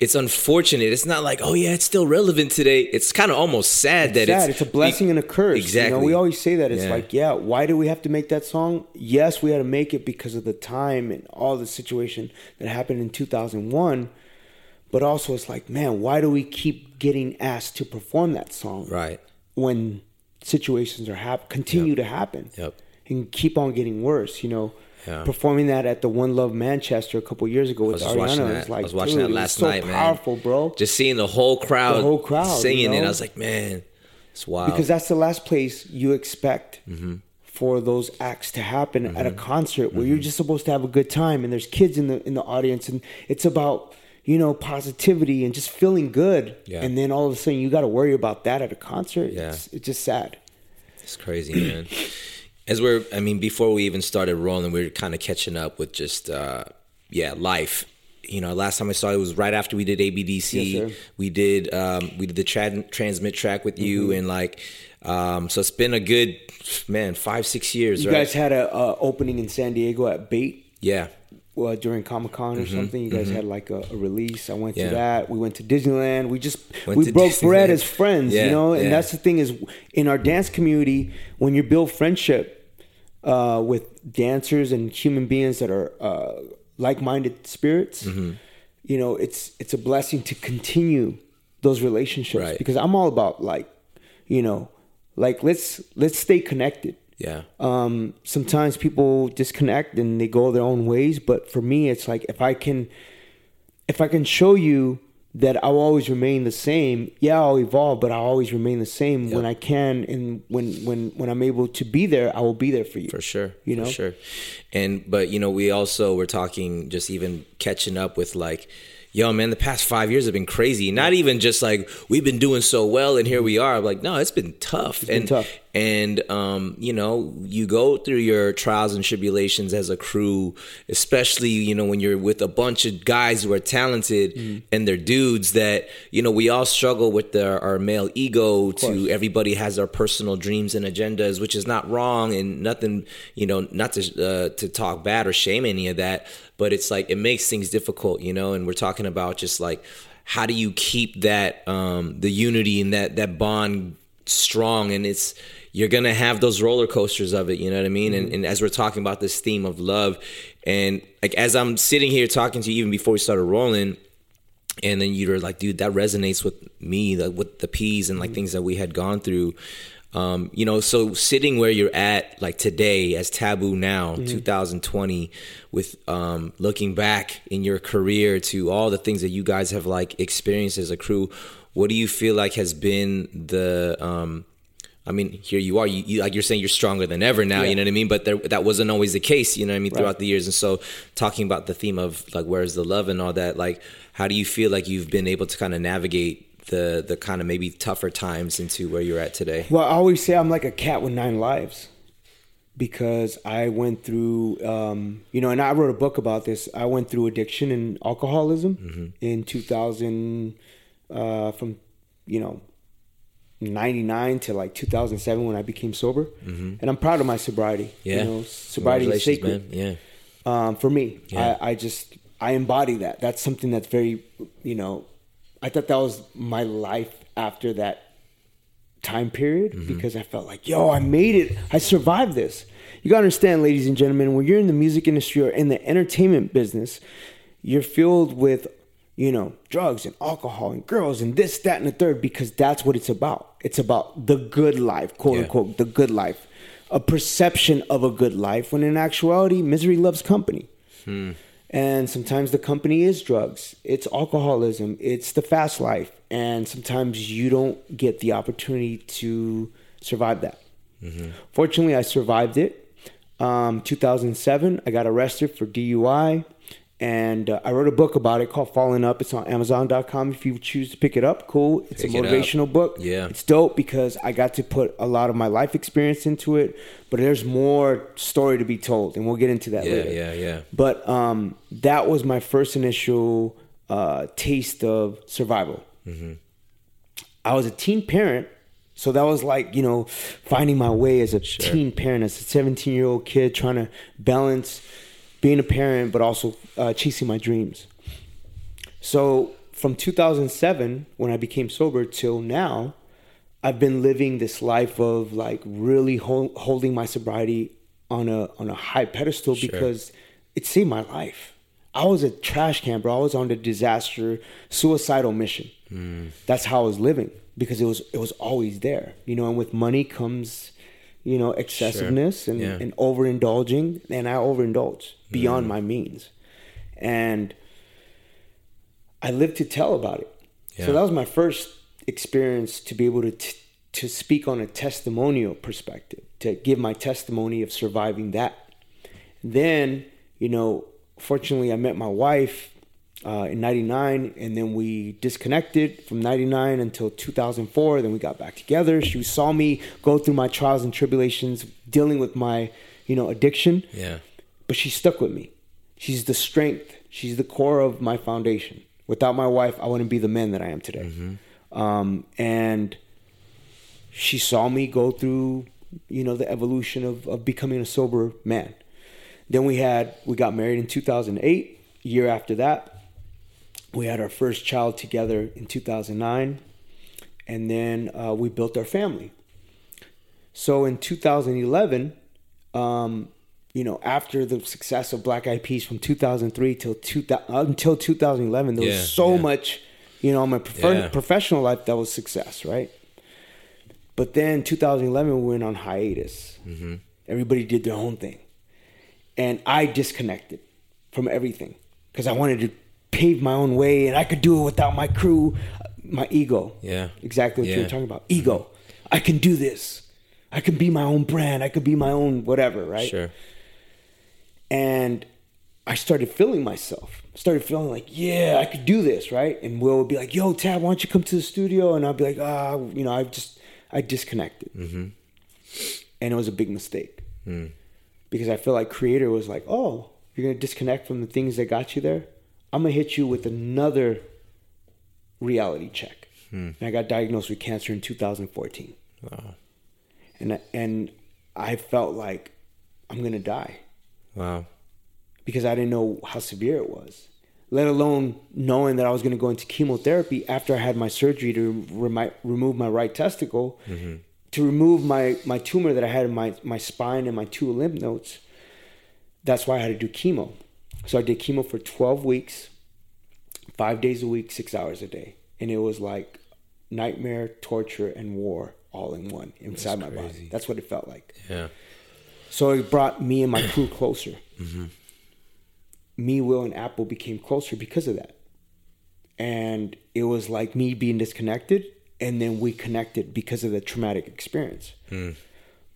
It's unfortunate. It's not like, oh, yeah, it's still relevant today. It's kind of almost sad that sad. It's a blessing and a curse. Exactly. You know, we always say that. It's like, yeah, why do we have to make that song? Yes, we had to make it because of the time and all the situation that happened in 2001. But also it's like, man, why do we keep getting asked to perform that song? Right. When situations are continue to happen and keep on getting worse, you know. Yeah. Performing that at the One Love Manchester a couple years ago with Ariana, was like, I was watching that last night, man. Powerful, bro. Just seeing the whole crowd singing, you know? It, I was like, man, it's wild. Because that's the last place you expect for those acts to happen at a concert where you're just supposed to have a good time, and there's kids in the audience, and it's about, you know, positivity and just feeling good. Yeah. And then all of a sudden, you got to worry about that at a concert. Yeah. It's just sad. It's crazy, man. As before we even started rolling, we were kind of catching up with just, life. You know, last time I saw it was right after we did ABDC. Yes, sir. We did the Transmit track with you, and like, so it's been a good, man, 5-6 years. You guys had a opening in San Diego at Bait. Yeah. Well, during Comic-Con or something, you guys had like a release. I went to that. We went to Disneyland. We broke Disneyland. Bread as friends, you know. And that's the thing is, in our dance community, when you build friendship with dancers and human beings that are like-minded spirits, you know, it's a blessing to continue those relationships because I'm all about like, you know, like let's stay connected. Yeah. Sometimes people disconnect and they go their own ways, but for me, it's like if I can show you that I'll always remain the same. Yeah, I'll evolve, but I'll always remain the same when I can, and when I'm able to be there, I will be there for you. For sure, you know. For sure. But you know, we also were talking, just even catching up with like, yo, man, the past 5 years have been crazy. Not even just like we've been doing so well and here we are. I'm like, no, it's been tough. And you know, you go through your trials and tribulations as a crew, especially, you know, when you're with a bunch of guys who are talented and they're dudes that, you know, we all struggle with our male ego. To everybody has their personal dreams and agendas, which is not wrong and nothing, you know, not to talk bad or shame any of that. But it's like, it makes things difficult, you know, and we're talking about just like, how do you keep that, the unity and that bond strong? And it's, you're going to have those roller coasters of it, you know what I mean? Mm-hmm. And as we're talking about this theme of love, and like, as I'm sitting here talking to you, even before we started rolling, and then you were like, dude, that resonates with me, like with the P's and like things that we had gone through. You know, so sitting where you're at, like today, as Taboo now, 2020, with looking back in your career to all the things that you guys have like experienced as a crew, what do you feel like has been the? I mean, here you are, you like you're saying you're stronger than ever now, you know what I mean? But that wasn't always the case, you know what I mean, throughout the years. And so, talking about the theme of like, where's the love and all that, like, how do you feel like you've been able to kind of navigate the kind of maybe tougher times into where you're at today? Well, I always say I'm like a cat with nine lives, because I went through, and I wrote a book about this. I went through addiction and alcoholism in 2000, from, 99 to like 2007 when I became sober. And I'm proud of my sobriety. Sobriety is sacred. Man. Yeah. For me, I embody that. That's something that's very, I thought that was my life after that time period, because I felt like, I made it. I survived this. You got to understand, ladies and gentlemen, when you're in the music industry or in the entertainment business, you're filled with, drugs and alcohol and girls and this, that, and the third, because that's what it's about. It's about the good life, quote unquote, the good life, a perception of a good life, when in actuality, misery loves company. And sometimes the company is drugs, it's alcoholism, it's the fast life. And sometimes you don't get the opportunity to survive that. Fortunately, I survived it. 2007, I got arrested for DUI. And I wrote a book about it called Falling Up. It's on Amazon.com. If you choose to pick it up, cool. It's a motivational book. Yeah. It's dope because I got to put a lot of my life experience into it. But there's more story to be told. And we'll get into that later. Yeah. But that was my first initial taste of survival. I was a teen parent. So that was like, finding my way as a teen parent, as a 17-year-old kid trying to balance being a parent, but also chasing my dreams. So from 2007, when I became sober, till now, I've been living this life of like really holding my sobriety on a high pedestal, because it saved my life. I was a trash can, bro. I was on the disaster, suicidal mission. That's how I was living, because it was always there, and with money comes excessiveness and overindulging, and I overindulge beyond my means, and I lived to tell about it. So that was my first experience, to be able to speak on a testimonial perspective, to give my testimony of surviving that. Then fortunately I met my wife in 99, and then we disconnected from 99 until 2004. Then we got back together. She saw me go through my trials and tribulations, dealing with my, addiction. Yeah. But she stuck with me. She's the strength. She's the core of my foundation. Without my wife, I wouldn't be the man that I am today. And she saw me go through, the evolution of becoming a sober man. Then we got married in 2008. Year after that, we had our first child together in 2009, and then we built our family. So in 2011, after the success of Black Eyed Peas from 2003 until 2011, there was so much, in my professional life that was success, right? But then 2011, we went on hiatus. Everybody did their own thing, and I disconnected from everything because I wanted to paved my own way, and I could do it without my crew, my ego. Yeah, exactly what you're talking about. Ego. I can do this. I can be my own brand. I could be my own whatever, right? Sure. And I started feeling myself. Started feeling like, I could do this, right? And Will would be like, "Yo, Tab, why don't you come to the studio?" And I'd be like, I disconnected, and it was a big mistake because I feel like Creator was like, "Oh, you're gonna disconnect from the things that got you there. I'm going to hit you with another reality check." And I got diagnosed with cancer in 2014. Wow. And I felt like I'm going to die. Wow. Because I didn't know how severe it was, let alone knowing that I was going to go into chemotherapy after I had my surgery to remove my right testicle, to remove my tumor that I had in my spine and my two lymph nodes. That's why I had to do chemo. So I did chemo for 12 weeks, 5 days a week, 6 hours a day. And it was like nightmare, torture, and war all in one inside my body. That's what it felt like. Yeah. So it brought me and my crew closer. Me, Will, and Apple became closer because of that. And it was like me being disconnected, and then we connected because of the traumatic experience.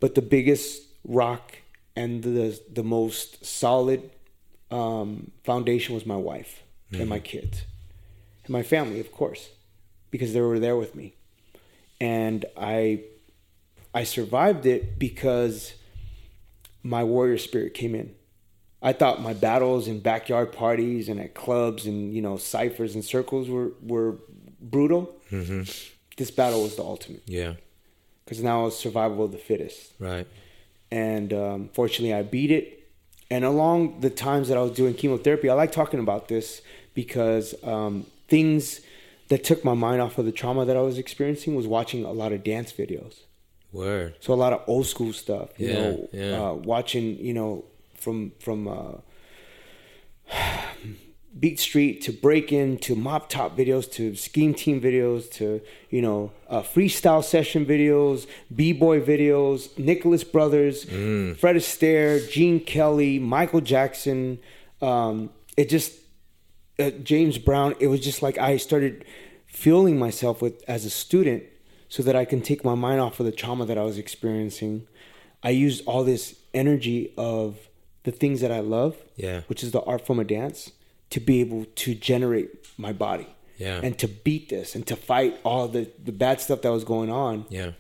But the biggest rock and the most solid foundation was my wife and my kids and my family, of course. because they were there with me. And I survived it because my warrior spirit came in. I thought my battles and backyard parties and at clubs and, you know, ciphers and circles were brutal. Mm-hmm. This battle was the ultimate. Yeah. Because now it's survival of the fittest. Right. And fortunately, I beat it. And along the times that I was doing chemotherapy, I like talking about this because things that took my mind off of the trauma that I was experiencing was watching a lot of dance videos. Word. So a lot of old school stuff, you know, watching, you know, from Beat Street to break-in to mop top videos to scheme team videos to, you know, freestyle session videos, b-boy videos, Nicholas Brothers, Fred Astaire, Gene Kelly, Michael Jackson, James Brown. It was just like I started fueling myself with as a student so that I can take my mind off of the trauma that I was experiencing. I used all this energy of the things that I love, which is the art form of dance, to be able to generate my body and to beat this and to fight all the bad stuff that was going on. Yeah,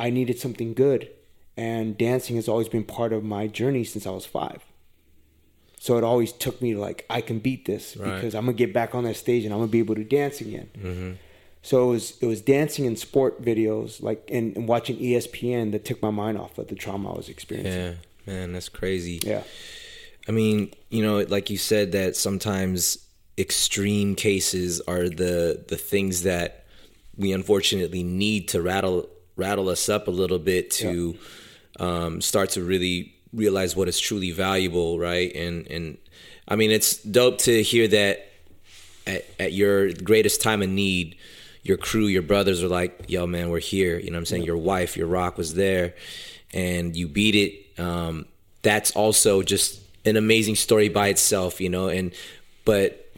I needed something good. And dancing has always been part of my journey since I was 5. So it always took me to like, I can beat this because I'm going to get back on that stage and I'm going to be able to dance again. Mm-hmm. So it was dancing and sport videos like and watching ESPN that took my mind off of the trauma I was experiencing. Yeah. Man, that's crazy. Yeah. I mean, you know, like you said, that sometimes extreme cases are the things that we unfortunately need to rattle us up a little bit to start to really realize what is truly valuable, right? And I mean, it's dope to hear that at your greatest time of need, your crew, your brothers are like, yo, man, we're here. You know what I'm saying? Yeah. Your wife, your rock was there, and you beat it. That's also just an amazing story by itself, you know, but,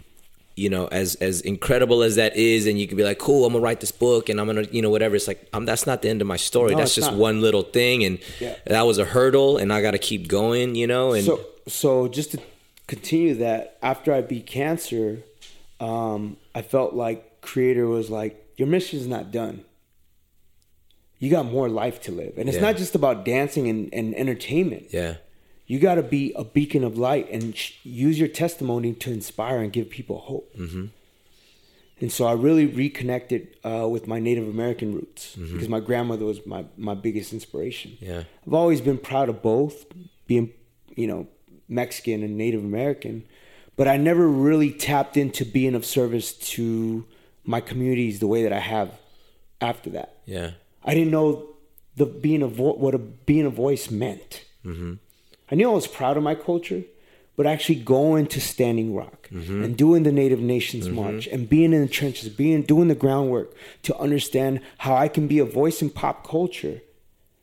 you know, as incredible as that is, and you can be like, cool, I'm gonna write this book and I'm gonna, you know, whatever. It's like, that's not the end of my story. No, that's just one little thing. And that was a hurdle and I got to keep going, you know? And so just to continue that, after I beat cancer, I felt like Creator was like, your mission's not done. You got more life to live. And it's not just about dancing and entertainment. Yeah. You got to be a beacon of light and use your testimony to inspire and give people hope. Mm-hmm. And so I really reconnected with my Native American roots because my grandmother was my biggest inspiration. Yeah. I've always been proud of both, being, you know, Mexican and Native American, but I never really tapped into being of service to my communities the way that I have after that. Yeah. I didn't know being a voice meant. Mm-hmm. I knew I was proud of my culture, but actually going to Standing Rock and doing the Native Nations March and being in the trenches, doing the groundwork to understand how I can be a voice in pop culture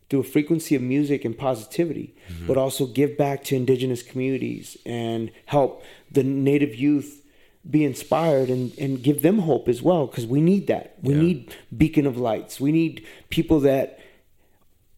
through a frequency of music and positivity, but also give back to indigenous communities and help the Native youth be inspired and give them hope as well, because we need that. We need beacon of lights. We need people that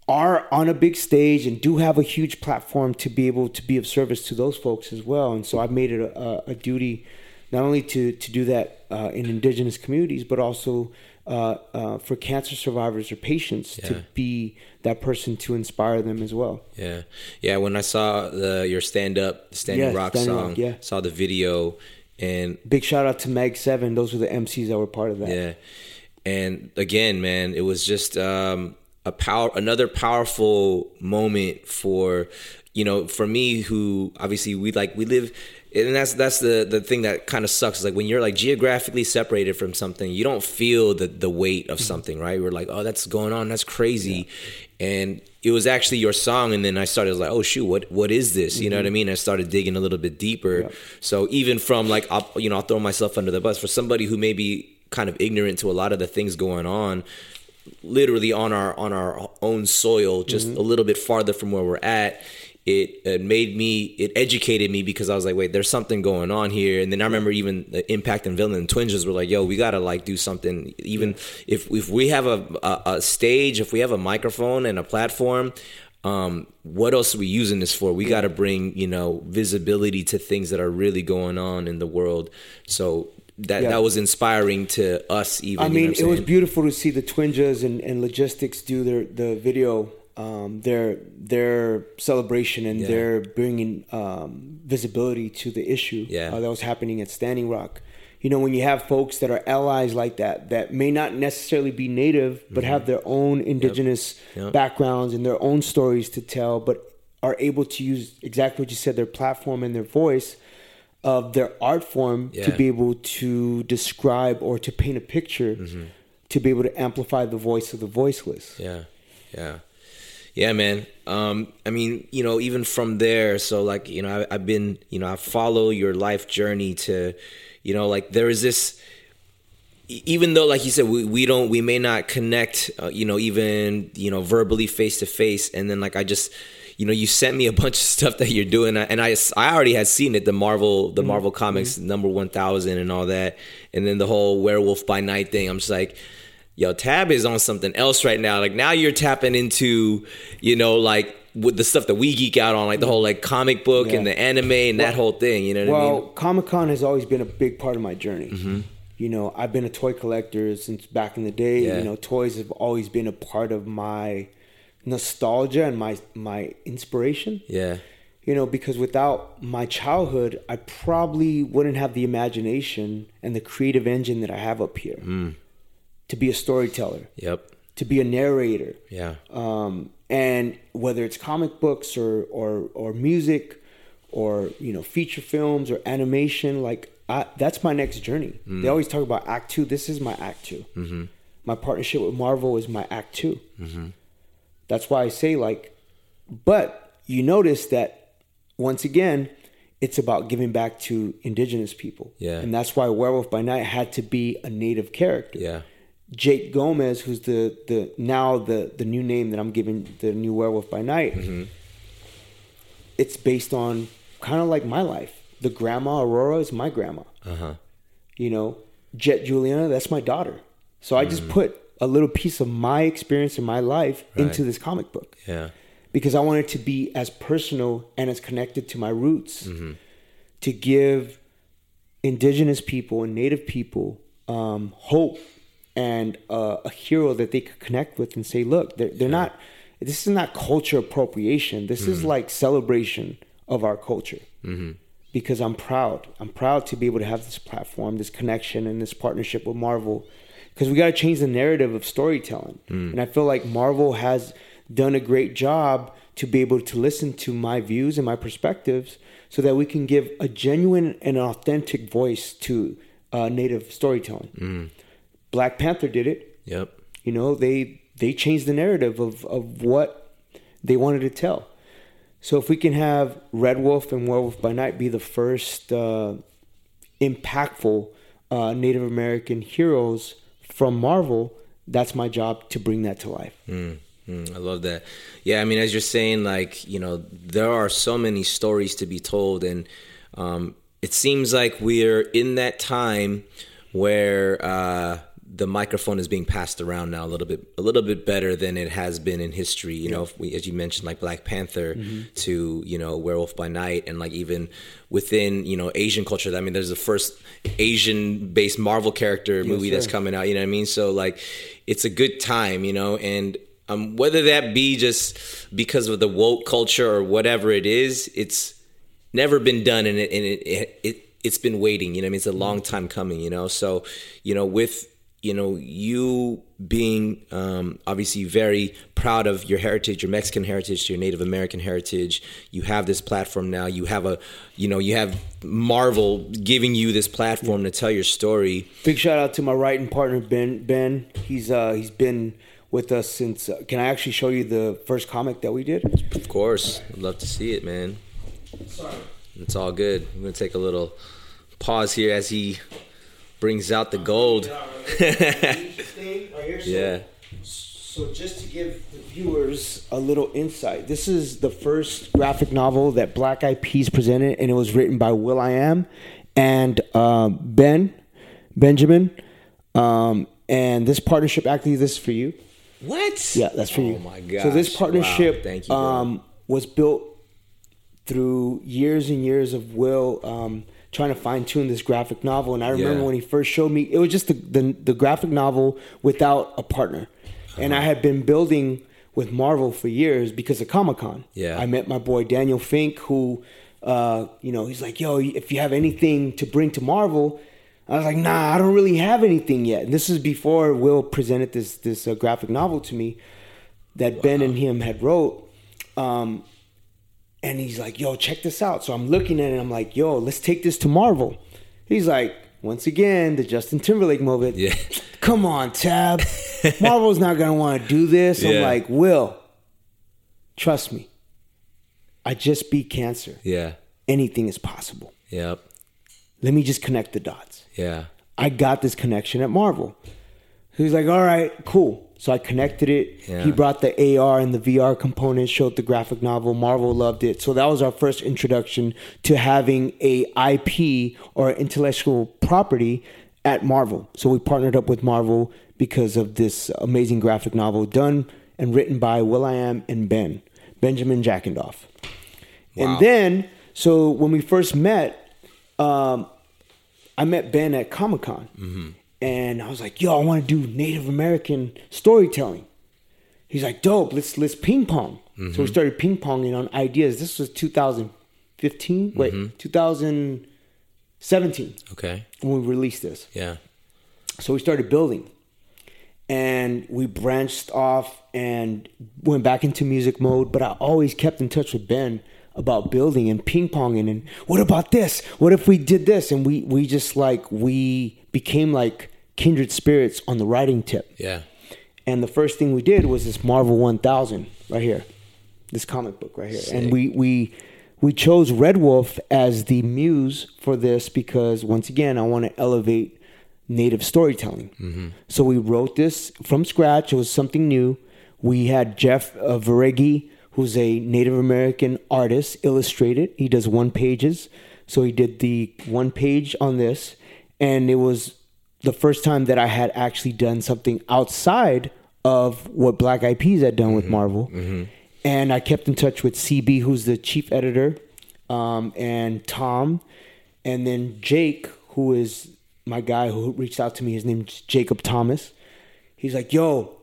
are on a big stage and do have a huge platform to be able to be of service to those folks as well. And so I've made it a duty not only to do that in indigenous communities, but also for cancer survivors or patients to be that person to inspire them as well. Yeah. Yeah, when I saw your stand-up, Standing Rock song, saw the video. And big shout out to Mag Seven. Those were the MCs that were part of that. Yeah. And again, man, it was just another powerful moment for, you know, for me, who obviously we live. And that's the thing that kind of sucks is like when you're like geographically separated from something, you don't feel the weight of something, right? We're like, oh, that's going on. That's crazy. Yeah. And it was actually your song. And then I started like, oh, shoot, what is this? You know what I mean? I started digging a little bit deeper. Yeah. So even from like, I'll throw myself under the bus for somebody who may be kind of ignorant to a lot of the things going on, literally on our own soil, just a little bit farther from where we're at. It educated me because I was like, wait, there's something going on here. And then I remember even the Impact and Villain and Twinges were like, yo, we got to like do something. Even if we have a stage, if we have a microphone and a platform, what else are we using this for? We got to bring, you know, visibility to things that are really going on in the world. So that was inspiring to us even. I mean, you know it was beautiful to see the Twinjas and Logistics do the video, their celebration and their bringing visibility to the issue that was happening at Standing Rock. You know, when you have folks that are allies like that may not necessarily be native, but have their own indigenous backgrounds and their own stories to tell, but are able to use exactly what you said, their platform and their voice of their art form to be able to describe or to paint a picture, to be able to amplify the voice of the voiceless. Yeah, man. I mean, you know, even from there, so like, you know, I've been, you know, I follow your life journey to, you know, like there is this, even though, like you said, we may not connect, you know, even, you know, verbally face to face. And then like, I just, you know, you sent me a bunch of stuff that you're doing, and I already had seen it, the Marvel comics, number 1000 and all that. And then the whole Werewolf by Night thing. I'm just like, yo, Tab is on something else right now. Like now you're tapping into, you know, like with the stuff that we geek out on, like the whole like comic book and the anime and that whole thing. You know what I mean? Well, Comic-Con has always been a big part of my journey. You know, I've been a toy collector since back in the day. You know, toys have always been a part of my nostalgia and my inspiration. Yeah. You know, because without my childhood, I probably wouldn't have the imagination and the creative engine that I have up here. To be a storyteller, to be a narrator, and whether it's comic books or music, or you know feature films or animation, like that's my next journey. They always talk about Act 2. This is my Act 2. My partnership with Marvel is my Act 2. That's why I say like, but you notice that once again, it's about giving back to indigenous people, and that's why Werewolf by Night had to be a native character. Jake Gomez, who's the new name that I'm giving the new Werewolf by Night, it's based on kind of like my life. The grandma Aurora is my grandma. You know, Jet Juliana, that's my daughter. So I just put a little piece of my experience in my life into this comic book. Because I want it to be as personal and as connected to my roots, to give indigenous people and native people hope. And a hero that they could connect with and say, look, they're not, this is not culture appropriation. This is like celebration of our culture. Because I'm proud to be able to have this platform, this connection and this partnership with Marvel. Because we got to change the narrative of storytelling. And I feel like Marvel has done a great job to be able to listen to my views and my perspectives so that we can give a genuine and authentic voice to native storytelling. Black Panther did it. You know, they changed the narrative of what they wanted to tell. So if we can have Red Wolf and Werewolf by Night be the first impactful Native American heroes from Marvel, that's my job to bring that to life. I love that. Yeah, I mean, as you're saying, like, you know, there are so many stories to be told. And it seems like we're in that time where... the microphone is being passed around now a little bit better than it has been in history. You know, if we, as you mentioned, like Black Panther to, you know, Werewolf by Night, and like even within, you know, Asian culture. I mean, there's the first Asian based Marvel character movie that's coming out. You know what I mean? So like, it's a good time, you know, and whether that be just because of the woke culture or whatever it is, it's never been done, and it's been waiting. You know what I mean? It's a long time coming. You know, so you know with you know, you being obviously very proud of your heritage, your Mexican heritage, your Native American heritage. You have this platform now. You have you have Marvel giving you this platform to tell your story. Big shout out to my writing partner Ben. He's been with us since. Can I actually show you the first comic that we did? Of course, I'd love to see it, man. Sorry, it's all good. I'm gonna take a little pause here as he brings out the gold. Yeah. So just to give the viewers a little insight, this is the first graphic novel that Black Eyed Peas presented, and it was written by will.i.am and Benjamin. And this partnership, actually, this is for you. What? Yeah, that's for you. Oh my god! So this partnership Thank you, was built through years and years of Will trying to fine tune this graphic novel. And I remember when he first showed me, it was just the graphic novel without a partner. And I had been building with Marvel for years because of Comic-Con. Yeah. I met my boy Daniel Fink, who, you know, he's like, yo, if you have anything to bring to Marvel. I was like, nah, I don't really have anything yet. And this is before Will presented this graphic novel to me that Ben and him had wrote. And he's like, yo, check this out. So I'm looking at it and I'm like, yo, let's take this to Marvel. He's like, once again, the Justin Timberlake moment. Yeah. Come on, Tab. Marvel's not going to want to do this. Yeah. I'm like, Will, trust me. I just beat cancer. Yeah. Anything is possible. Yep. Let me just connect the dots. Yeah. I got this connection at Marvel. He was like, all right, cool. So I connected it. Yeah. He brought the AR and the VR components, showed the graphic novel. Marvel loved it. So that was our first introduction to having a IP or intellectual property at Marvel. So we partnered up with Marvel because of this amazing graphic novel done and written by will.i.am and Benjamin Jackendoff. Wow. And then, so when we first met, I met Ben at Comic-Con. Mm-hmm. And I was like, yo, I want to do Native American storytelling. He's like, dope, let's ping pong. Mm-hmm. So we started ping ponging on ideas. This was 2015, 2017. Okay. When we released this. Yeah. So we started building. And we branched off and went back into music mode. But I always kept in touch with Ben about building and ping ponging and what about this? What if we did this? And we just like, we became like kindred spirits on the writing tip. Yeah. And the first thing we did was this Marvel 1000 right here, this comic book right here. Sick. And we chose Red Wolf as the muse for this because once again, I want to elevate Native storytelling. Mm-hmm. So we wrote this from scratch. It was something new. We had Jeff Varegi, who's a Native American artist, illustrated. He does one-pages. So he did the one page on this. And it was the first time that I had actually done something outside of what Black Eyed Peas had done with Marvel. Mm-hmm. And I kept in touch with CB, who's the chief editor, and Tom. And then Jake, who is my guy who reached out to me. His name's Jacob Thomas. He's like, yo,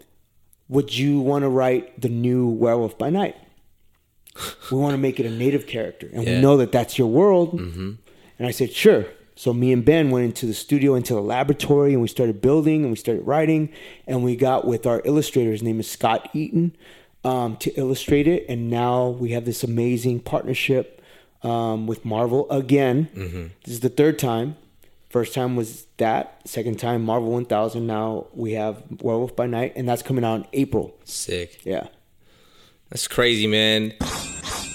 would you want to write the new Werewolf by Night? We want to make it a Native character. And we know that that's your world. Mm-hmm. And I said, sure. So me and Ben went into the studio, into the laboratory, and we started building and we started writing. And we got with our illustrator, his name is Scott Eaton, to illustrate it. And now we have this amazing partnership with Marvel again. Mm-hmm. This is the third time. First time was that. Second time, Marvel 1000. Now we have Werewolf by Night, and that's coming out in April. Sick. Yeah. That's crazy, man.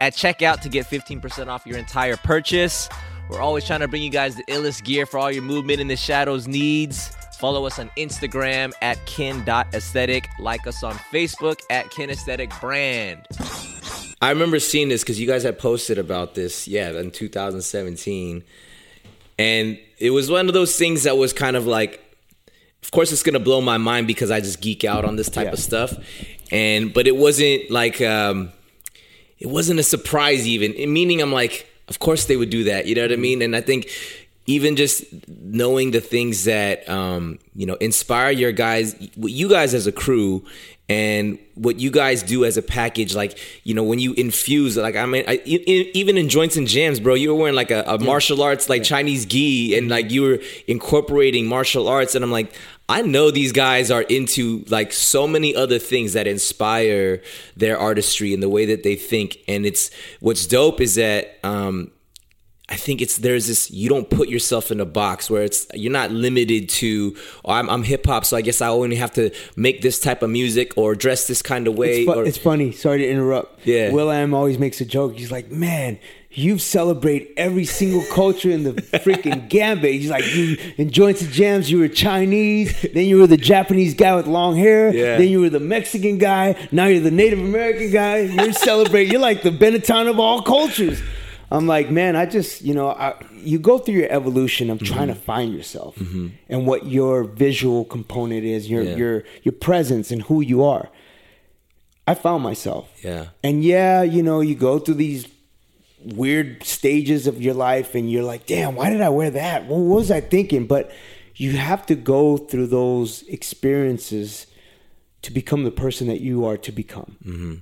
at checkout to get 15% off your entire purchase. We're always trying to bring you guys the illest gear for all your movement in the shadows needs. Follow us on Instagram at kin.aesthetic. Like us on Facebook at Kinesthetic Brand. I remember seeing this because you guys had posted about this, in 2017. And it was one of those things that was kind of like, of course it's going to blow my mind because I just geek out on this type of stuff. But it wasn't like... it wasn't a surprise even, meaning I'm like, of course they would do that. You know what I mean? And I think even just knowing the things that, you know, inspire your guys, what you guys as a crew and what you guys do as a package, like, you know, when you infuse, like, I mean, even in Joints and Jams, bro, you were wearing like a martial arts, like Chinese gi, and like you were incorporating martial arts. And I'm like, I know these guys are into like so many other things that inspire their artistry and the way that they think. And it's, what's dope is that, I think it's, there's this, you don't put yourself in a box where it's, you're not limited to, oh, I'm hip hop, so I guess I only have to make this type of music or dress this kind of way. It's funny. Sorry to interrupt. Yeah. Will.i.am always makes a joke. He's like, man, you celebrate every single culture in the freaking gambit. He's like, you in Joints and Jams, you were Chinese, then you were the Japanese guy with long hair, then you were the Mexican guy, now you're the Native American guy. You're celebrating, you're like the Benetton of all cultures. I'm like, man, I just, you know, you go through your evolution of trying to find yourself and what your visual component is, your presence and who you are. I found myself. Yeah. And yeah, you know, you go through these weird stages of your life and you're like, damn, why did I wear that? What was I thinking? But you have to go through those experiences to become the person that you are to become. Mm-hmm.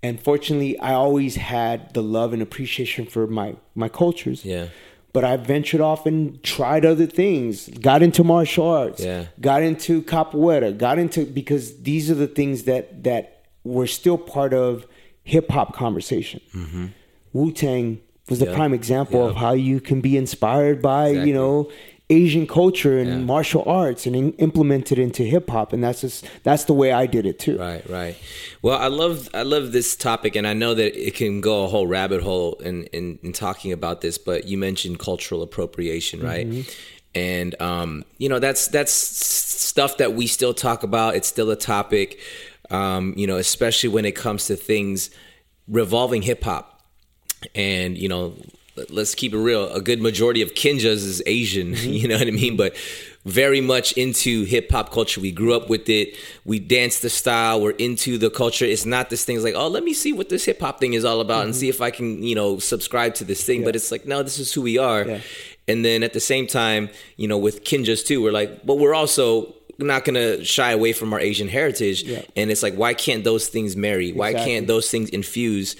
And fortunately, I always had the love and appreciation for my cultures. Yeah. But I ventured off and tried other things. Got into martial arts. Yeah. Got into capoeira. Because these are the things that were still part of hip-hop conversation. Mm-hmm. Wu-Tang was the prime example of how you can be inspired by, you know, Asian culture and martial arts and implement it into hip hop. And that's the way I did it too. Right, right. Well, I love this topic, and I know that it can go a whole rabbit hole in talking about this, but you mentioned cultural appropriation, right? Mm-hmm. And, you know, that's stuff that we still talk about. It's still a topic, you know, especially when it comes to things revolving hip hop and, you know, let's keep it real. A good majority of Kinjaz is Asian, you know what I mean? But very much into hip hop culture. We grew up with it. We dance the style. We're into the culture. It's not this thing like, oh, let me see what this hip hop thing is all about and see if I can, you know, subscribe to this thing. Yeah. But it's like, no, this is who we are. Yeah. And then at the same time, you know, with Kinjaz too, we're like, but we're also not going to shy away from our Asian heritage. Yeah. And it's like, why can't those things marry? Exactly. Why can't those things infuse?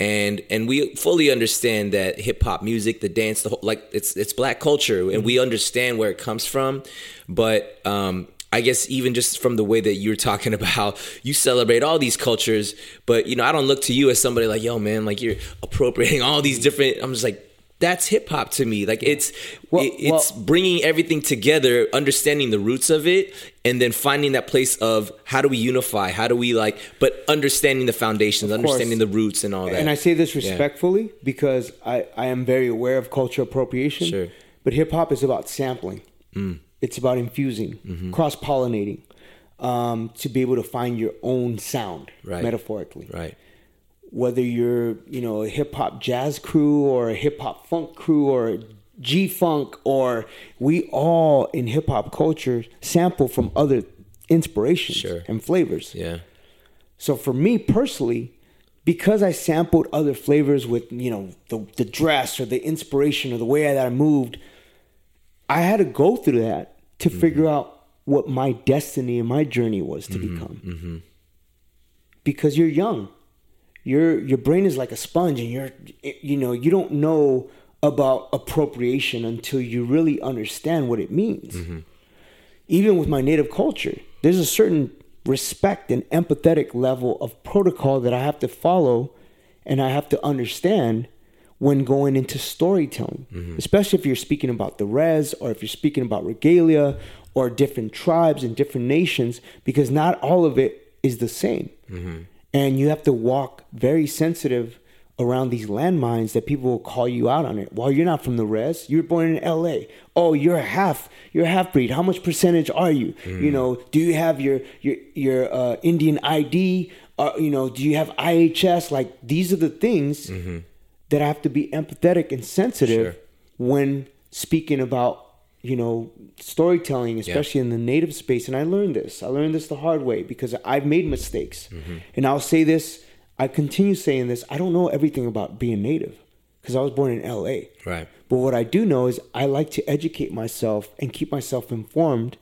And we fully understand that hip hop music, the dance, the whole, like it's black culture, and we understand where it comes from. But I guess even just from the way that you're talking about how you celebrate all these cultures, but you know, I don't look to you as somebody like, yo, man, like you're appropriating all these different. I'm just like, that's hip hop to me. Like it's bringing everything together, understanding the roots of it, and then finding that place of how do we unify? How do we like, but understanding the foundations, understanding the roots and all that. And I say this respectfully because I am very aware of cultural appropriation, but hip hop is about sampling. Mm. It's about infusing, cross-pollinating, to be able to find your own sound metaphorically. Right. Whether you're, you know, a hip-hop jazz crew or a hip-hop funk crew or G-funk, or we all in hip-hop culture sample from other inspirations and flavors. Yeah. So for me personally, because I sampled other flavors with, you know, the dress or the inspiration or the way that I moved, I had to go through that to figure out what my destiny and my journey was to become. Mm-hmm. Because you're young. Your brain is like a sponge, and you don't know about appropriation until you really understand what it means. Mm-hmm. Even with my native culture, there's a certain respect and empathetic level of protocol that I have to follow, and I have to understand when going into storytelling, especially if you're speaking about the res or if you're speaking about regalia or different tribes and different nations, because not all of it is the same. Mm-hmm. And you have to walk very sensitive around these landmines that people will call you out on it. Well, you're not from the res. You were born in LA. Oh, you're a half breed. How much percentage are you? You know, do you have your Indian ID? You know, do you have IHS? Like, these are the things that have to be empathetic and sensitive when speaking about, you know, storytelling, especially in the native space. And I learned this the hard way because I've made mistakes. And I continue saying this, I don't know everything about being native. because I was born in LA. Right. But what I do know is I like to educate myself and keep myself informed,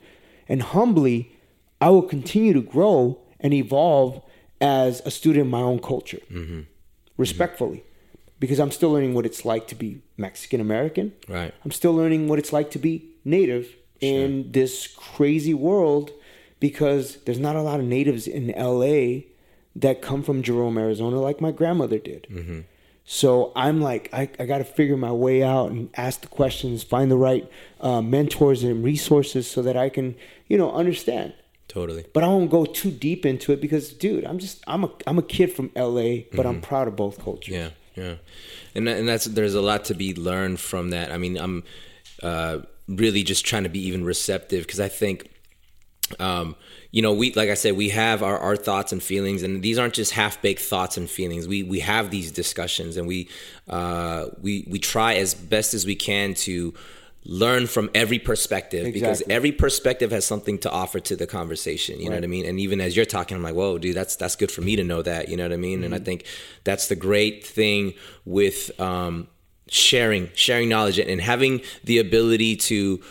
and humbly, I will continue to grow and evolve as a student in my own culture, mm-hmm. respectfully, mm-hmm. because I'm still learning what it's like to be Mexican American. Right. I'm still learning what it's like to be Native in this crazy world, because there's not a lot of Natives in LA that come from Jerome, Arizona, like my grandmother did. Mm-hmm. So I'm like, I got to figure my way out and ask the questions, find the right mentors and resources so that I can, you know, understand. Totally. But I won't go too deep into it because, dude, I'm a kid from LA, but mm-hmm. I'm proud of both cultures. Yeah, yeah. And there's a lot to be learned from that. I mean, I'm really just trying to be even receptive, because I think, you know, we, like I said, we have our thoughts and feelings, and these aren't just half-baked thoughts and feelings. We have these discussions, and we try as best as we can to learn from every perspective, exactly. because every perspective has something to offer to the conversation. You know what I mean? And even as you're talking, I'm like, whoa, dude, that's good for me to know that. You know what I mean? Mm-hmm. And I think that's the great thing with sharing knowledge and having the ability to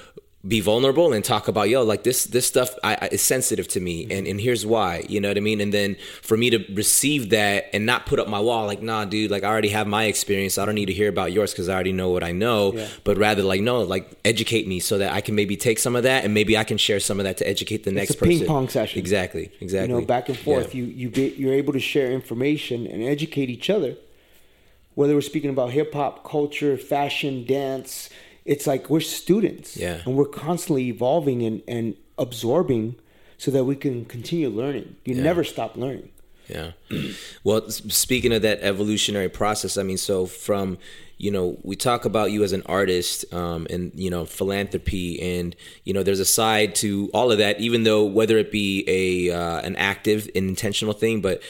be vulnerable and talk about, yo, like this stuff is sensitive to me, mm-hmm. and here's why, you know what I mean? And then for me to receive that and not put up my wall, like, nah, dude, like I already have my experience. I don't need to hear about yours because I already know what I know, but rather like, no, like educate me so that I can maybe take some of that and maybe I can share some of that to educate the next person. It's a ping pong session. Exactly. You know, back and forth, you're able to share information and educate each other. Whether we're speaking about hip hop, culture, fashion, dance, it's like we're students and we're constantly evolving and absorbing so that we can continue learning. You never stop learning. Yeah. Well, speaking of that evolutionary process, I mean, so from, you know, we talk about you as an artist and, you know, philanthropy and, you know, there's a side to all of that, even though whether it be an active and intentional thing, but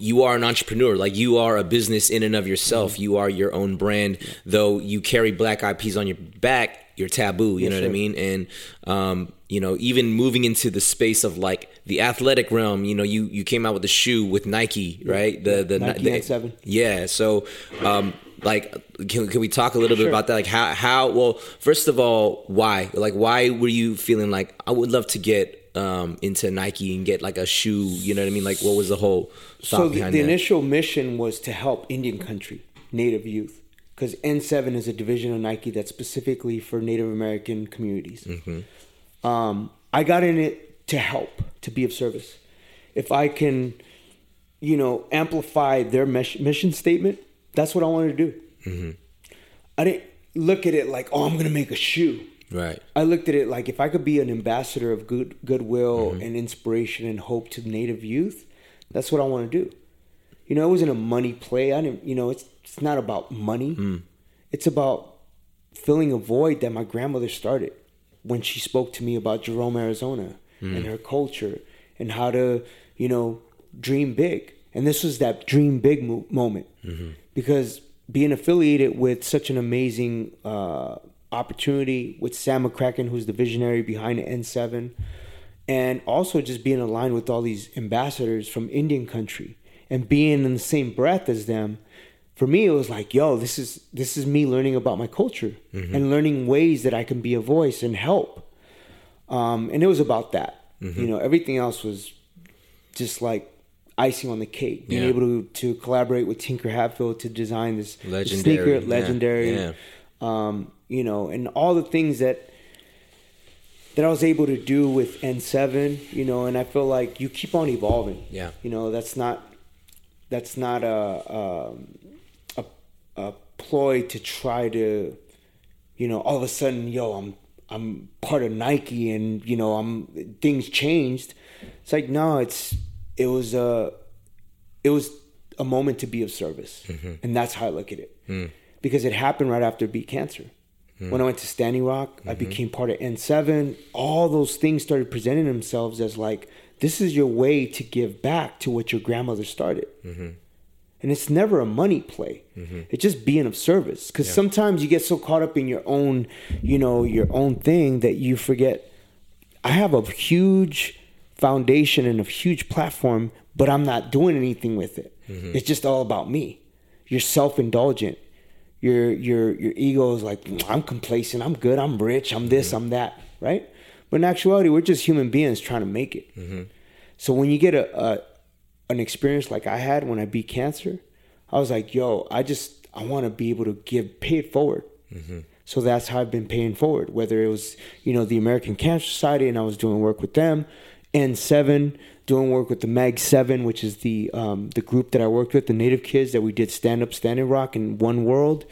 you are an entrepreneur, like you are a business in and of yourself. Mm-hmm. You are your own brand, though you carry Black Eyed Peas on your back. You're Taboo, you know what I mean? And, you know, even moving into the space of like the athletic realm, you know, you came out with a shoe with Nike, right? The Nike and Seven. Yeah. So, like, can we talk a little bit about that? Like how, well, first of all, why? Like, why were you feeling like, I would love to get into Nike and get like a shoe, you know what I mean? Like what was the whole thought behind that? So the initial mission was to help Indian country, Native youth, because N7 is a division of Nike that's specifically for Native American communities. Mm-hmm. I got in it to help, to be of service. If I can, you know, amplify their mission statement, that's what I wanted to do. Mm-hmm. I didn't look at it like, oh, I'm going to make a shoe. Right. I looked at it like if I could be an ambassador of goodwill mm-hmm. and inspiration and hope to Native youth, that's what I want to do. You know, it wasn't a money play. I didn't. You know, it's not about money. Mm. It's about filling a void that my grandmother started when she spoke to me about Jerome, Arizona, and her culture and how to, you know, dream big. And this was that dream big moment because being affiliated with such an amazing opportunity with Sam McCracken, who's the visionary behind N7, and also just being aligned with all these ambassadors from Indian country and being in the same breath as them, for me it was like, yo, this is me learning about my culture and learning ways that I can be a voice and help. And it was about that. You know, everything else was just like icing on the cake. Being able to collaborate with Tinker Hatfield to design this legendary sneaker, you know, and all the things that I was able to do with N7, you know, and I feel like you keep on evolving. Yeah. You know, that's not a ploy to try to, you know, all of a sudden, yo, I'm part of Nike and, you know, things changed. It's like, no, it was a moment to be of service. Mm-hmm. And that's how I look at it. Mm. Because it happened right after Beat Cancer. When I went to Standing Rock, I became part of N7. All those things started presenting themselves as like, this is your way to give back to what your grandmother started. Mm-hmm. And it's never a money play. Mm-hmm. It's just being of service. Because sometimes you get so caught up in your own, you know, your own thing that you forget. I have a huge foundation and a huge platform, but I'm not doing anything with it. Mm-hmm. It's just all about me. You're self-indulgent. your ego is like, I'm complacent, I'm good, I'm rich, I'm this, I'm that, right? But in actuality, we're just human beings trying to make it. Mm-hmm. So when you get an experience like I had when I beat cancer, I was like, yo, I want to be able to pay it forward. Mm-hmm. So that's how I've been paying forward, whether it was, the American Cancer Society, and I was doing work with them, N7, doing work with the Mag Seven, which is the group that I worked with, the Native kids that we did stand-up, Standing Rock, and One World,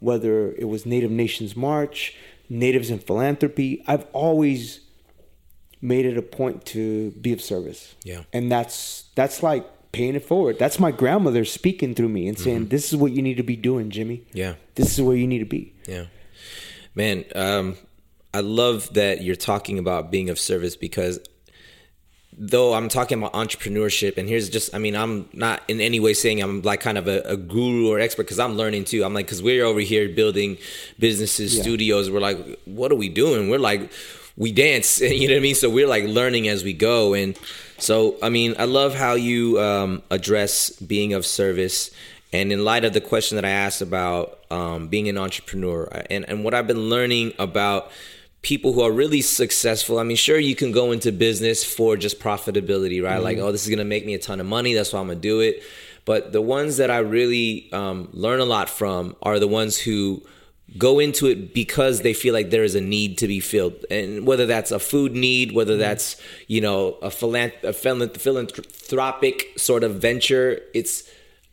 whether it was Native Nations March, Natives in Philanthropy. I've always made it a point to be of service. Yeah. And that's like paying it forward. That's my grandmother speaking through me and saying, this is what you need to be doing, Jimmy. Yeah. This is where you need to be. Yeah. Man, I love that you're talking about being of service, because though I'm talking about entrepreneurship, and here's just, I'm not in any way saying I'm like kind of a guru or expert, because I'm learning too. I'm like, because we're over here building businesses, studios. We're like, what are we doing? We're like, we dance, you know what I mean? So we're like learning as we go. And so, I love how you address being of service. And in light of the question that I asked about being an entrepreneur, and what I've been learning about people who are really successful, sure, you can go into business for just profitability, right? Mm-hmm. Like, this is going to make me a ton of money, that's why I'm going to do it. But the ones that I really learn a lot from are the ones who go into it because they feel like there is a need to be filled. And whether that's a food need, whether that's, a philanthropic sort of venture,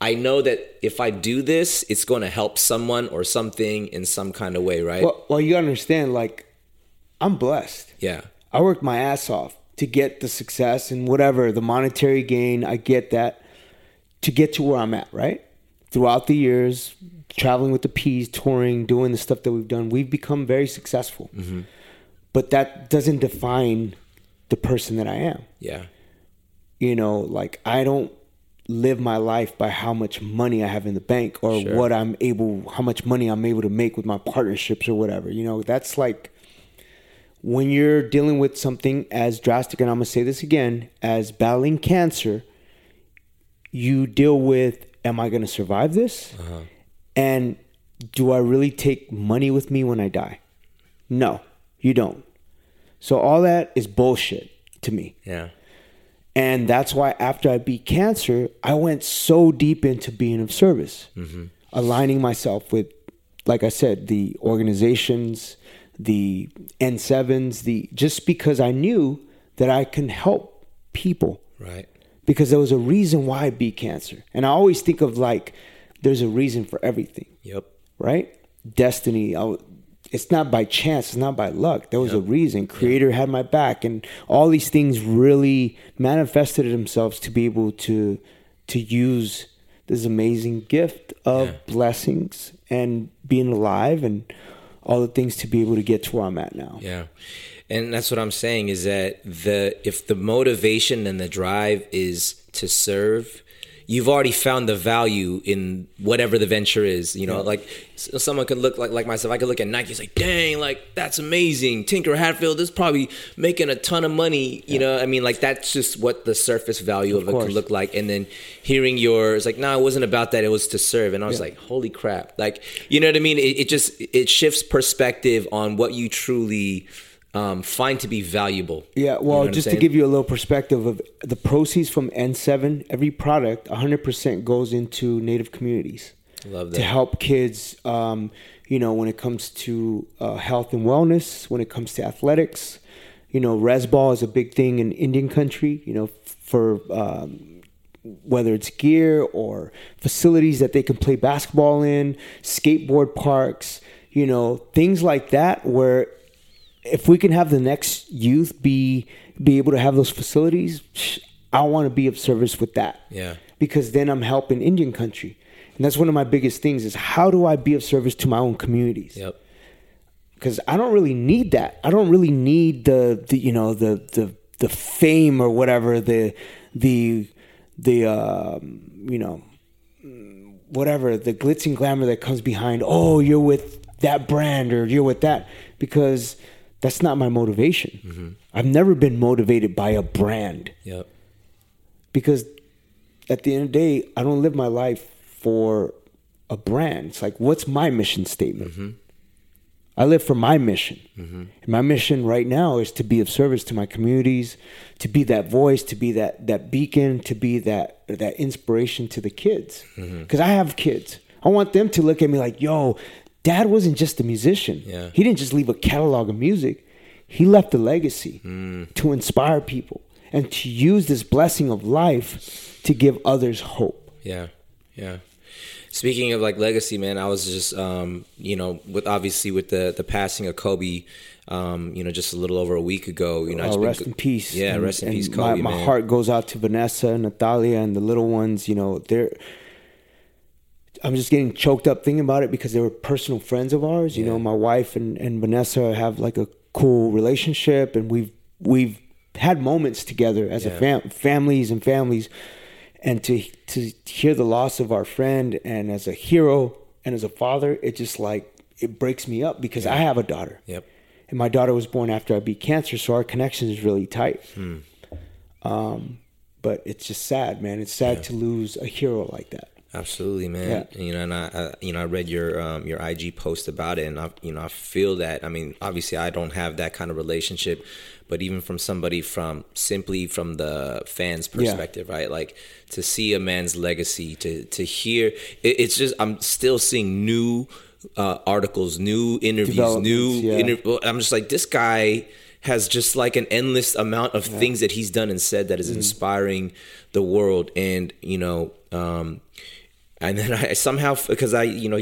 I know that if I do this, it's going to help someone or something in some kind of way, right? Well, you understand, like, I'm blessed. Yeah. I worked my ass off to get the success and whatever, the monetary gain, I get that, to get to where I'm at, right? Throughout the years, traveling with the P's, touring, doing the stuff that we've done, we've become very successful. Mm-hmm. But that doesn't define the person that I am. Yeah. I don't live my life by how much money I have in the bank, or how much money I'm able to make with my partnerships or whatever. That's like, when you're dealing with something as drastic, and I'm going to say this again, as battling cancer, you deal with, am I going to survive this? Uh-huh. And do I really take money with me when I die? No, you don't. So all that is bullshit to me. Yeah. And that's why after I beat cancer, I went so deep into being of service, aligning myself with, like I said, the organizations, the N7s, just because I knew that I can help people. Right. Because there was a reason why I beat cancer. And I always think of like, there's a reason for everything. Yep. Right? Destiny. It's not by chance. It's not by luck. There was a reason. Creator had my back. And all these things really manifested themselves to be able to use this amazing gift of blessings and being alive and all the things to be able to get to where I'm at now. Yeah. And that's what I'm saying, is that if the motivation and the drive is to serve, you've already found the value in whatever the venture is. Like someone could look like myself. I could look at Nike and say, dang, like that's amazing. Tinker Hatfield is probably making a ton of money. You know, like that's just what the surface value of it could look like. And then hearing yours, like, no, it wasn't about that. It was to serve. And I was like, holy crap. Like, you know what I mean? It shifts perspective on what you truly find to be valuable. Yeah, well, you know, just to give you a little perspective of the proceeds from N7, every product, 100% goes into Native communities. Love that. To help kids, when it comes to health and wellness, when it comes to athletics, res ball is a big thing in Indian country, for whether it's gear or facilities that they can play basketball in, skateboard parks, things like that, where if we can have the next youth be able to have those facilities, I want to be of service with that. Yeah. Because then I'm helping Indian country. And that's one of my biggest things, is how do I be of service to my own communities? Yep. Because I don't really need that. I don't really need the fame or whatever, the glitz and glamour that comes behind, oh, you're with that brand or you're with that, because that's not my motivation. Mm-hmm. I've never been motivated by a brand. Yep. Because at the end of the day, I don't live my life for a brand. It's like, what's my mission statement? Mm-hmm. I live for my mission. Mm-hmm. And my mission right now is to be of service to my communities, to be that voice, to be that beacon, to be that inspiration to the kids. Mm-hmm. 'Cause I have kids. I want them to look at me like, yo, Dad wasn't just a musician. Yeah. He didn't just leave a catalog of music. He left a legacy to inspire people and to use this blessing of life to give others hope. Yeah, yeah. Speaking of like legacy, man, I was just, with the passing of Kobe, just a little over a week ago. Rest in peace. Yeah, and, rest in peace, Kobe, my heart goes out to Vanessa and Natalia and the little ones, I'm just getting choked up thinking about it because they were personal friends of ours. You know, my wife and Vanessa have like a cool relationship, and we've had moments together as a families, and to hear the loss of our friend, and as a hero and as a father, it just like it breaks me up because I have a daughter. Yep. And my daughter was born after I beat cancer, so our connection is really tight. But it's just sad, man. It's sad to lose a hero like that. Absolutely, man. Yeah. I read your IG post about it, and I feel that. I mean, obviously, I don't have that kind of relationship, but even from somebody from the fans' perspective, right? Like to see a man's legacy, to hear it's just I'm still seeing new articles, new interviews, I'm just like, this guy has just like an endless amount of things that he's done and said that is inspiring the world, and And then I somehow, because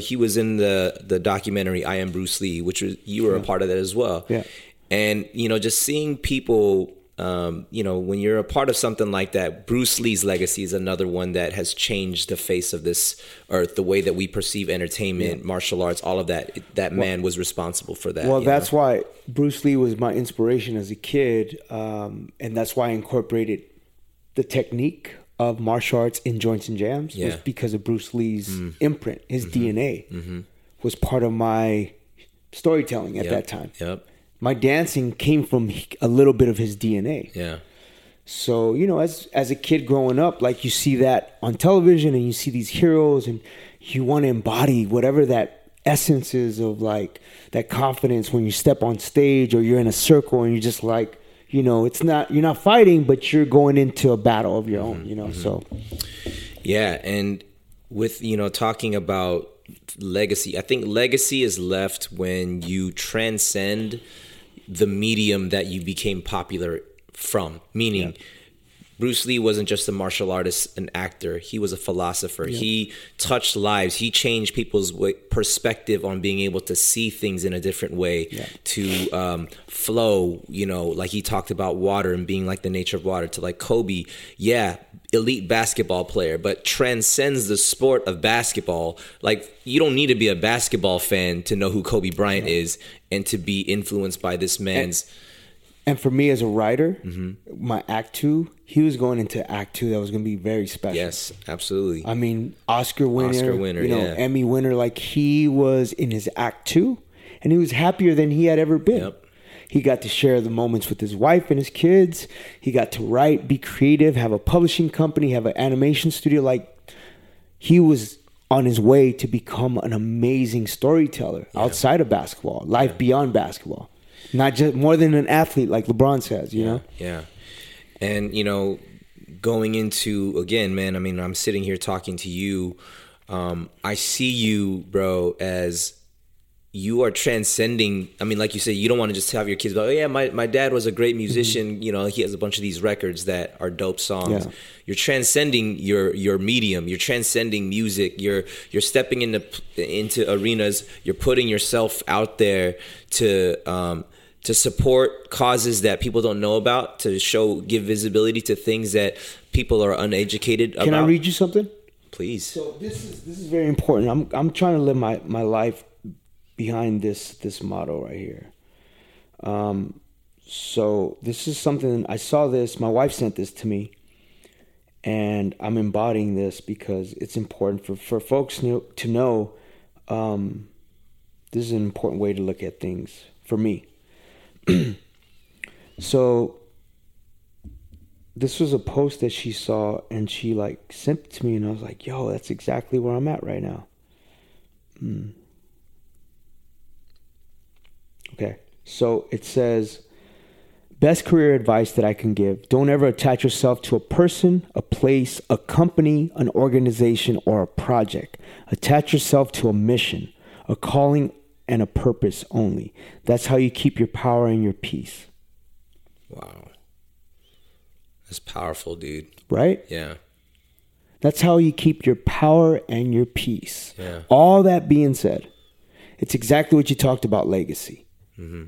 he was in the documentary I Am Bruce Lee, which was, you were a part of that as well. Yeah. And, just seeing people, when you're a part of something like that, Bruce Lee's legacy is another one that has changed the face of this earth, the way that we perceive entertainment, martial arts, all of that. That man was responsible for that. Well, that's why Bruce Lee was my inspiration as a kid. And that's why I incorporated the technique of martial arts in joints and jams was because of Bruce Lee's imprint. His DNA was part of my storytelling at that time. Yep. My dancing came from a little bit of his DNA. Yeah. So, as a kid growing up, like you see that on television and you see these heroes and you want to embody whatever that essence is of like that confidence when you step on stage or you're in a circle and you're just like, it's not, you're not fighting, but you're going into a battle of your own, so. Yeah. And with, talking about legacy, I think legacy is left when you transcend the medium that you became popular from. Meaning Bruce Lee wasn't just a martial artist, an actor. He was a philosopher. Yeah. He touched lives. He changed people's perspective on being able to see things in a different way, to flow, like he talked about water and being like the nature of water, to like Kobe, elite basketball player, but transcends the sport of basketball. Like you don't need to be a basketball fan to know who Kobe Bryant is and to be influenced by this man's... And for me as a writer, my act 2, he was going into act 2 that was going to be very special. Yes, absolutely. I mean, Oscar winner, Emmy winner, like he was in his act 2 and he was happier than he had ever been. Yep. He got to share the moments with his wife and his kids. He got to write, be creative, have a publishing company, have an animation studio. Like he was on his way to become an amazing storyteller outside of basketball, life beyond basketball. Not just more than an athlete, like LeBron says, you know? Yeah. And, going into, again, man, I mean, I'm sitting here talking to you. I see you, bro, as you are transcending. I mean, like you said, you don't want to just have your kids, but my dad was a great musician. Mm-hmm. He has a bunch of these records that are dope songs. Yeah. You're transcending your medium. You're transcending music. You're stepping into arenas. You're putting yourself out there to support causes that people don't know about, to give visibility to things that people are uneducated about. Can I read you something? Please. So this is very important. I'm trying to live my life behind this motto right here. So this is something I saw this. My wife sent this to me, and I'm embodying this because it's important for folks to know. This is an important way to look at things for me. So this was a post that she saw and she like sent it to me, and I was like, yo, that's exactly where I'm at right now. Okay, so it says, best career advice that I can give. Don't ever attach yourself to a person, a place, a company, an organization, or a project. Attach yourself to a mission, a calling, and a purpose only. That's how you keep your power and your peace. Wow. That's powerful, dude. Right? Yeah. That's how you keep your power and your peace. Yeah. All that being said, it's exactly what you talked about, legacy. Mm-hmm.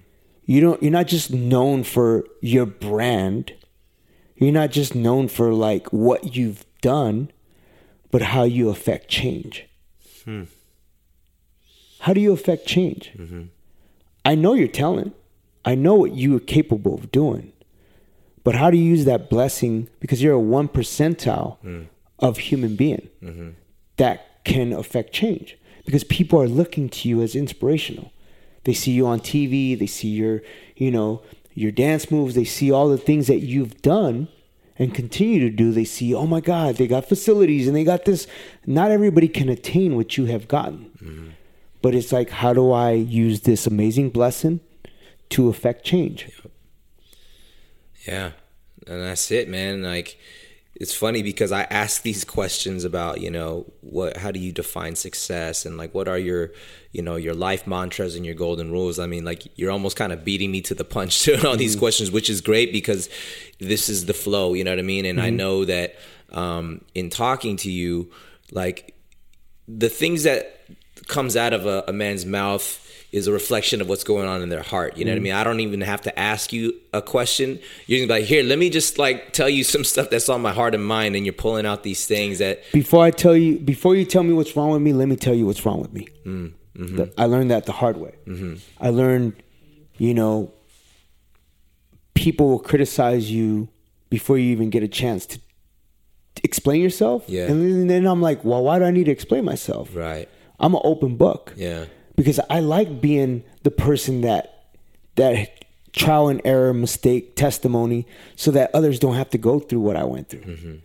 You're not just known for your brand. You're not just known for like what you've done, but how you affect change. Hmm. How do you affect change? Mm-hmm. I know your talent. I know what you are capable of doing, but how do you use that blessing? Because you're a 1% of human being that can affect change, because people are looking to you as inspirational. They see you on TV. They see your dance moves. They see all the things that you've done and continue to do. They see, oh my God, they got facilities and they got this. Not everybody can attain what you have gotten, but it's like, how do I use this amazing blessing to affect change? Yeah. And that's it, man. Like, it's funny because I ask these questions about, how do you define success, and like, what are your life mantras and your golden rules? I mean, like, you're almost kind of beating me to the punch to all these questions, which is great because this is the flow, you know what I mean? And I know that in talking to you, like, the things that comes out of a man's mouth is a reflection of what's going on in their heart. You know what I mean? I don't even have to ask you a question. You're gonna be like, here, let me just like tell you some stuff that's on my heart and mind, and you're pulling out these things that... Before you tell me what's wrong with me, let me tell you what's wrong with me. I learned that the hard way. I learned, people will criticize you before you even get a chance to explain yourself. Yeah. And then I'm like, well, why do I need to explain myself? Right. I'm an open book. Yeah. Because I like being the person that trial and error, mistake, testimony, so that others don't have to go through what I went through.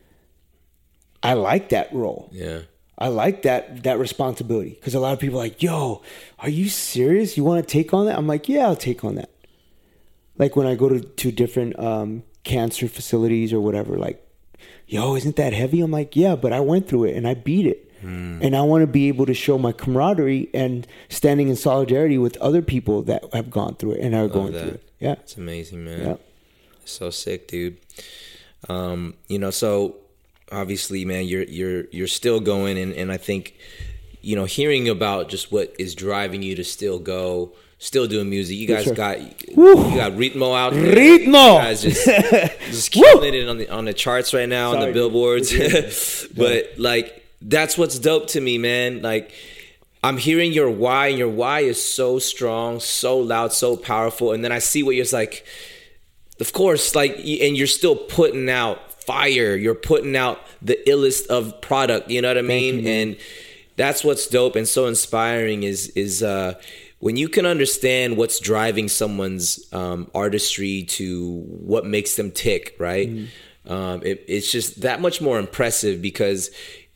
I like that role. Yeah, I like that responsibility, because a lot of people are like, yo, are you serious? You want to take on that? I'm like, yeah, I'll take on that. Like when I go to different cancer facilities or whatever, like, yo, isn't that heavy? I'm like, yeah, but I went through it and I beat it. And I want to be able to show my camaraderie and standing in solidarity with other people that have gone through it and are going through it. Yeah. It's amazing, man. Yeah. So sick, dude. So obviously, man, you're still going, and I think, hearing about just what is driving you to still go, still doing music. You guys got Ritmo out there. Ritmo! You guys just killing it on the charts right now, on the billboards. But like, that's what's dope to me, man. Like, I'm hearing your why, and your why is so strong, so loud, so powerful. And then I see what you're like, of course, like, and you're still putting out fire. You're putting out the illest of product, you know what I mean? And that's what's dope and so inspiring is when you can understand what's driving someone's artistry to what makes them tick, right? It's just that much more impressive, because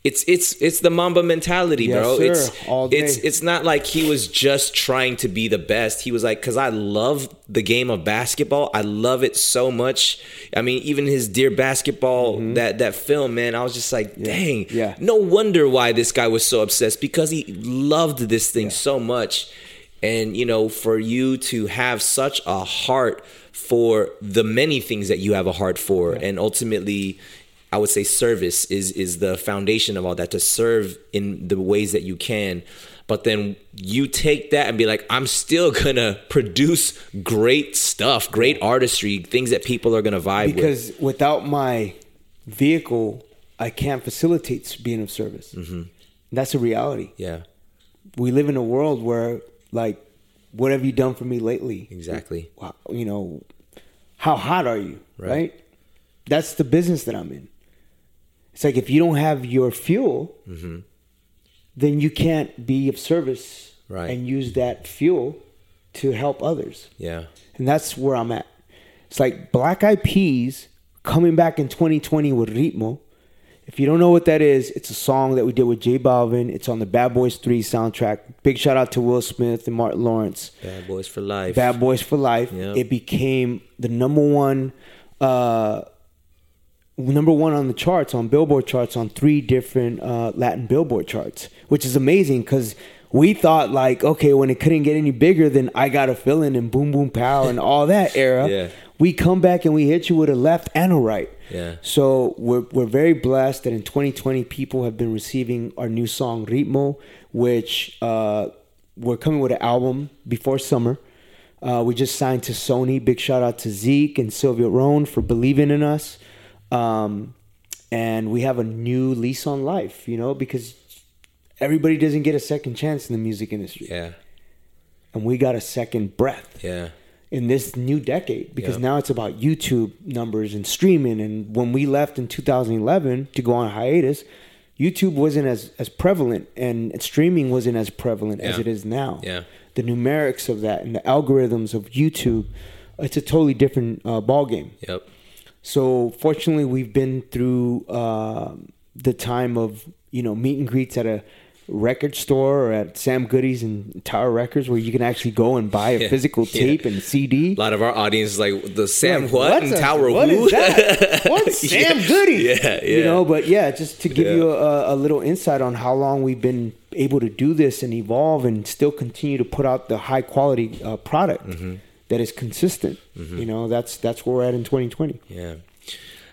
it's the Mamba mentality, bro. Yes, sir. All day. It's not like he was just trying to be the best. He was like, because I love the game of basketball. I love it so much. I mean, even his Dear Basketball, that film, man, I was just like, dang. Yeah. No wonder why this guy was so obsessed, because he loved this thing so much. And, for you to have such a heart for the many things that you have a heart for, and ultimately, I would say service is the foundation of all that, to serve in the ways that you can. But then you take that and be like, I'm still going to produce great stuff, great artistry, things that people are going to vibe with. Because without my vehicle, I can't facilitate being of service. That's a reality. Yeah. We live in a world where, like, what have you done for me lately? Exactly. How hot are you? Right? That's the business that I'm in. It's like, if you don't have your fuel, then you can't be of service and use that fuel to help others. Yeah. And that's where I'm at. It's like Black Eyed Peas coming back in 2020 with Ritmo. If you don't know what that is, it's a song that we did with J Balvin. It's on the Bad Boys 3 soundtrack. Big shout out to Will Smith and Martin Lawrence. Bad Boys for Life. Bad Boys for Life. Yep. It became the number one on the charts, on Billboard charts, on 3 different Latin Billboard charts, which is amazing because we thought like, okay, when it couldn't get any bigger than I Got a Feeling and Boom Boom Pow and all that era, yeah. We come back and we hit you with a left and a right. Yeah. So we're very blessed that in 2020 people have been receiving our new song Ritmo, which we're coming with an album before summer. We just signed to Sony. Big shout out to Zeke and Sylvia Rohn for believing in us. And we have a new lease on life, you know, because everybody doesn't get a second chance in the music industry. Yeah. And we got a second breath. Yeah. In this new decade, because now it's about YouTube numbers and streaming. And when we left in 2011 to go on a hiatus, YouTube wasn't as prevalent and streaming wasn't as prevalent as it is now. Yeah. The numerics of that and the algorithms of YouTube, it's a totally different ballgame. Yep. So fortunately, we've been through the time of, you know, meet and greets at a record store or at Sam Goody's and Tower Records where you can actually go and buy a physical tape and CD. A lot of our audience is like, the Sam like, what and Tower what who? Is that? What's Sam Goody? Yeah. You know, but yeah, just to give you a little insight on how long we've been able to do this and evolve and still continue to put out the high quality product. Mm-hmm. That is consistent. Mm-hmm. You know, that's where we're at in 2020. Yeah.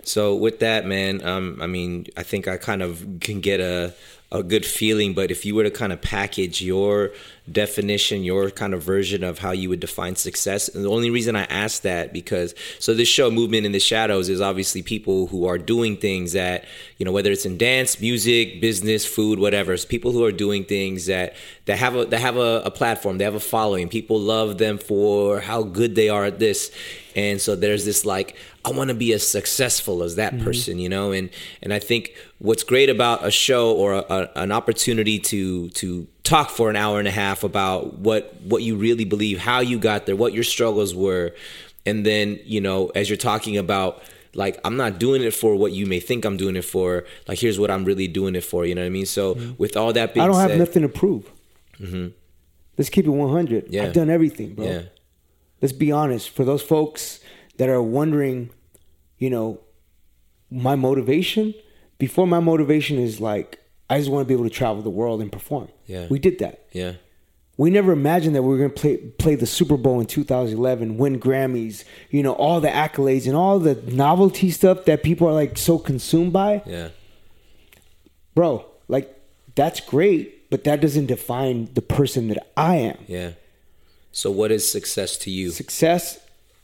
So with that, man, I mean, I think I kind of can get a good feeling, but if you were to kind of package your definition, your kind of version of how you would define success. And the only reason I ask that because, so this show Movement in the Shadows is obviously people who are doing things that, you know, whether it's in dance, music, business, food, whatever, it's people who are doing things that have a platform, they have a following. People love them for how good they are at this. And so there's this like, I want to be as successful as that person, you know? And I think what's great about a show or an opportunity to talk for an hour and a half about what you really believe, how you got there, what your struggles were. And then, you know, as you're talking about, like, I'm not doing it for what you may think I'm doing it for. Like, here's what I'm really doing it for. You know what I mean? So with all that being said, I don't have nothing to prove. Mm-hmm. Let's keep it 100. Yeah. I've done everything, bro. Yeah. Let's be honest. For those folks that are wondering, you know, my motivation, before my motivation is like, I just want to be able to travel the world and perform. Yeah. We did that. Yeah. We never imagined that we were going to play the Super Bowl in 2011, win Grammys, you know, all the accolades and all the novelty stuff that people are like so consumed by. Yeah. Bro, like that's great, but that doesn't define the person that I am. Yeah. So what is success to you? Success,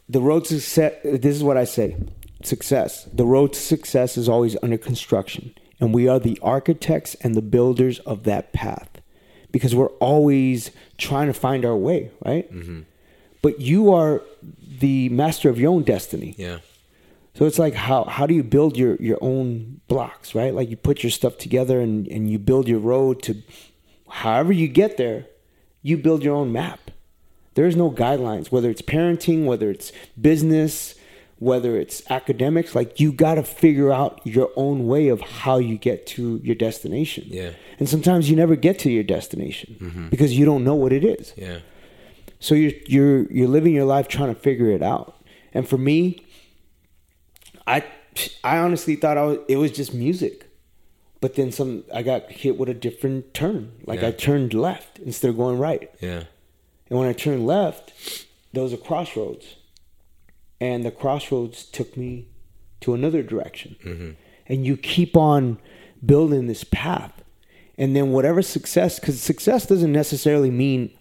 the road to success, this is what I say. Success. The road to success is always under construction. And we are the architects and the builders of that path because we're always trying to find our way, right? Mm-hmm. But you are the master of your own destiny. Yeah. So it's like, how do you build your own blocks, right? Like you put your stuff together and you build your road to however you get there, you build your own map. There's no guidelines, whether it's parenting, whether it's business, whether it's academics, like you got to figure out your own way of how you get to your destination. Yeah. And sometimes you never get to your destination because you don't know what it is. Yeah. So you're living your life trying to figure it out. And for me, I honestly thought it was just music, but then I got hit with a different turn. Like I turned left instead of going right. Yeah. And when I turned left, there was a crossroads. And the crossroads took me to another direction. Mm-hmm. And you keep on building this path. And then whatever success, because success doesn't necessarily mean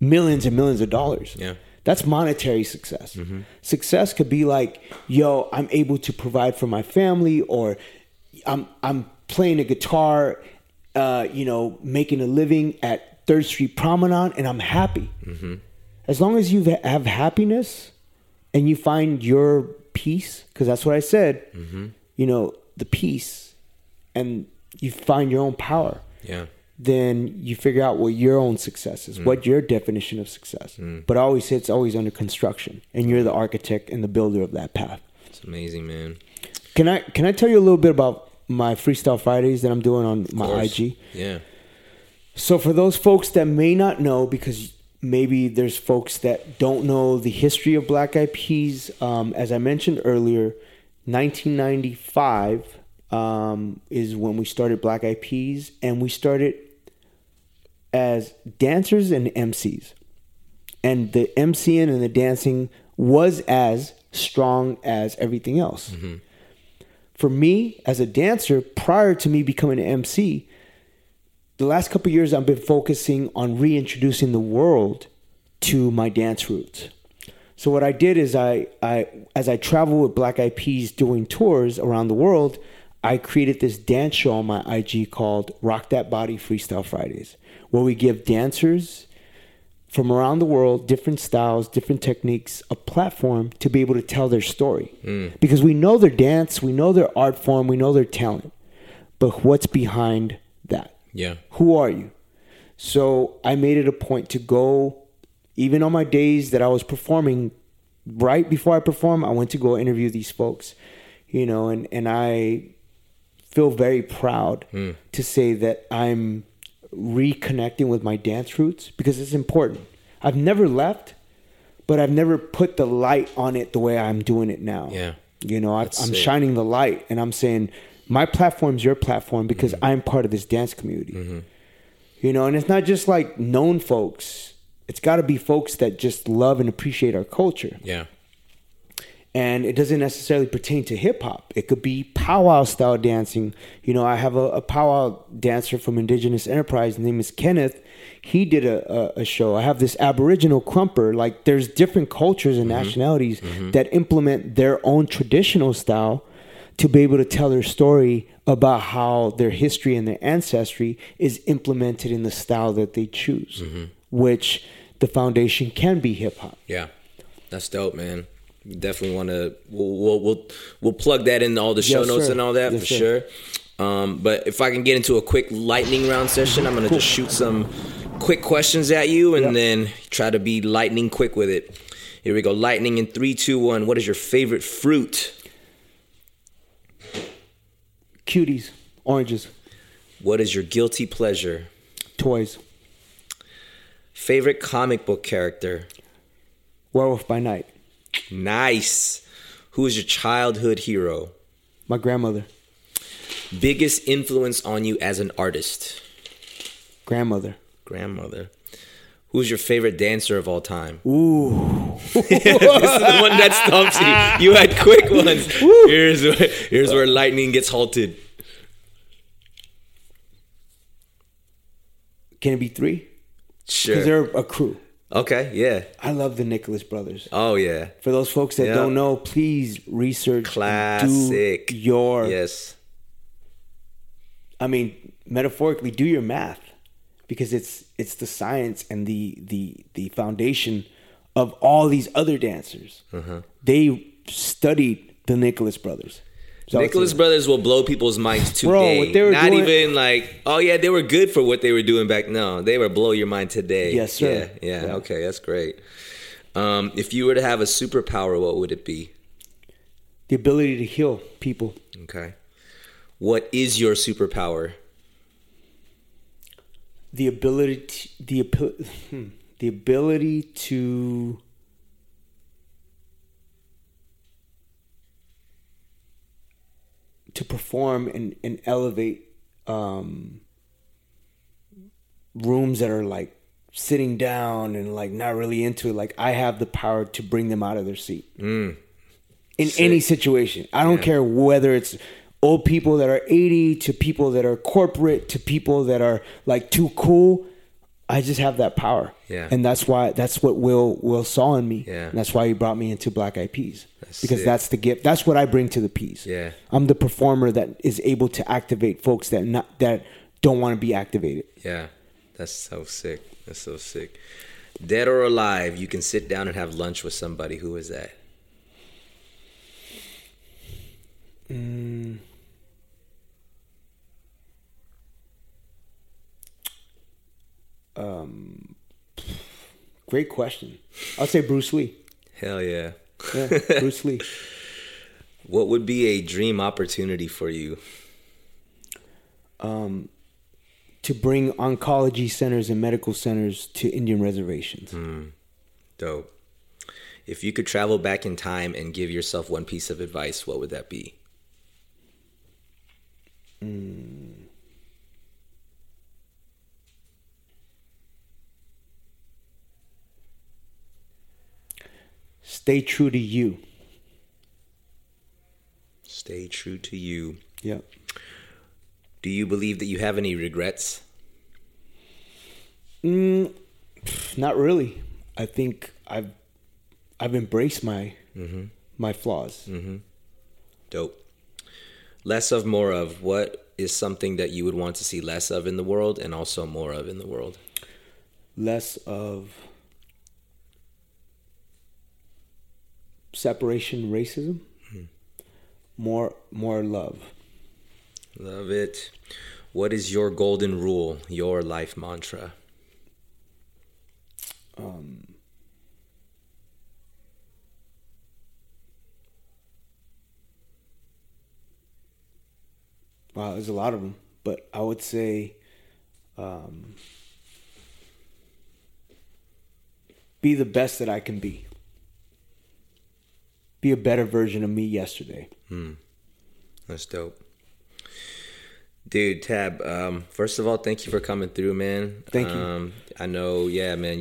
millions and millions of dollars. Yeah. That's monetary success. Mm-hmm. Success could be like, yo, I'm able to provide for my family, or I'm playing a guitar, you know, making a living at 3rd Street Promenade, and I'm happy. Mm-hmm. As long as you have happiness... and you find your peace, because that's what I said, you know, the peace, and you find your own power, then you figure out what your own success is, what your definition of success. But I always say it's always under construction, and you're the architect and the builder of that path. It's amazing, man. Can I tell you a little bit about my Freestyle Fridays that I'm doing on my IG. Yeah. So for those folks that may not know, because maybe there's folks that don't know the history of Black Eyed Peas, as I mentioned earlier, 1995 is when we started Black Eyed Peas, and we started as dancers and MCs. And the MCing and the dancing was as strong as everything else. Mm-hmm. For me, as a dancer, prior to me becoming an MC, the last couple of years I've been focusing on reintroducing the world to my dance roots. So what I did is I as I travel with Black Eyed Peas doing tours around the world, I created this dance show on my IG called Rock That Body Freestyle Fridays, where we give dancers from around the world, different styles, different techniques, a platform to be able to tell their story. Because we know their dance, we know their art form, we know their talent. But what's behind that? Yeah. Who are you? So I made it a point to go, even on my days that I was performing, right before I perform, I went to go interview these folks, you know, and I feel very proud to say that I'm reconnecting with my dance roots, because it's important. I've never left, but I've never put the light on it the way I'm doing it now. Yeah, you know, I'm shining the light, and I'm saying my platform's your platform, because I'm part of this dance community. You know, and it's not just like known folks. It's got to be folks that just love and appreciate our culture. Yeah. And it doesn't necessarily pertain to hip-hop. It could be powwow-style dancing. You know, I have a powwow dancer from Indigenous Enterprise. His name is Kenneth. He did a show. I have this Aboriginal crumper. Like, there's different cultures and nationalities that implement their own traditional style to be able to tell their story about how their history and their ancestry is implemented in the style that they choose, which the foundation can be hip-hop. Yeah, that's dope, man. Definitely want to we'll plug that in all the show notes and all that for sure. But if I can get into a quick lightning round session, I'm gonna just shoot some quick questions at you and then try to be lightning quick with it. Here we go. Lightning in 3, 2, 1. What is your favorite fruit? Cuties, oranges. What is your guilty pleasure? Toys. Favorite comic book character? Werewolf by Night. Nice. Who is your childhood hero? My grandmother. Biggest influence on you as an artist? Grandmother. Grandmother. Who's your favorite dancer of all time? Ooh. This is the one that stumps you. You had quick ones. Here's where lightning gets halted. Can it be 3? Sure. Because they're a crew. Okay, yeah. I love the Nicholas Brothers. Oh, yeah. For those folks that don't know, please research. Classic. Do your... Yes. I mean, metaphorically, do your math. Because it's the science and the foundation of all these other dancers. They studied the Nicholas Brothers. So Nicholas Brothers will blow people's minds today. Bro, what they were not doing, even like, oh yeah, they were good for what they were doing back. No, they were blow your mind today. Yes, sir. Yeah. Okay, that's great. If you were to have a superpower, what would it be? The ability to heal people. Okay. What is your superpower? The ability to, the ability to perform and elevate rooms that are like sitting down and like not really into it. Like I have the power to bring them out of their seat in any situation. I don't care whether it's old people that are 80 to people that are corporate to people that are like too cool. I just have that power. Yeah. And that's why, that's what Will saw in me. Yeah. And that's why he brought me into Black Eyed Peas. Because that's the gift. That's what I bring to the peas. Yeah. I'm the performer that is able to activate folks that don't want to be activated. Yeah. That's so sick. That's so sick. Dead or alive, you can sit down and have lunch with somebody. Who is that? Great question. I'll say Bruce Lee. Hell yeah. Yeah, Bruce Lee. What would be a dream opportunity for you? to bring oncology centers and medical centers to Indian reservations. Mm. Dope. If you could travel back in time and give yourself one piece of advice, what would that be? Stay true to you. Stay true to you. Yep. Do you believe that you have any regrets? Not really. I think I've embraced my my flaws. Mm-hmm. Dope. Less of, more of. What is something that you would want to see less of in the world and also more of in the world? Less of separation, racism. Mm-hmm. More love. Love it. What is your golden rule, your life mantra? Wow, there's a lot of them, but I would say be the best that I can be. Be a better version of me yesterday. That's dope. Dude, Tab, first of all, thank you for coming through, man. Thank you. I know, yeah, man,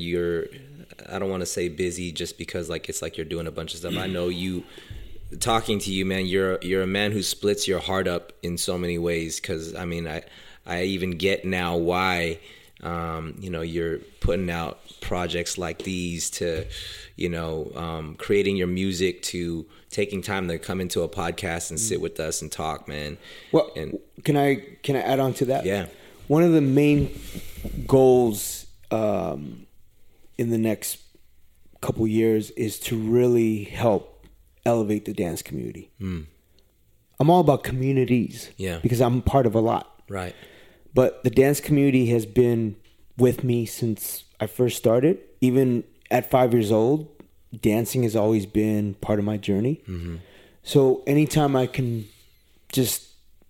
I don't want to say busy just because it's like you're doing a bunch of stuff. I know you... Talking to you, man, you're a man who splits your heart up in so many ways. Because I mean, I even get now why, you're putting out projects like these to, creating your music to taking time to come into a podcast and sit with us and talk, man. Well, and can I add on to that? Yeah, one of the main goals in the next couple years is to really help elevate the dance community. I'm all about communities, because I'm part of a lot, right? But the dance community has been with me since I first started. Even at 5 years old, dancing has always been part of my journey. So anytime I can just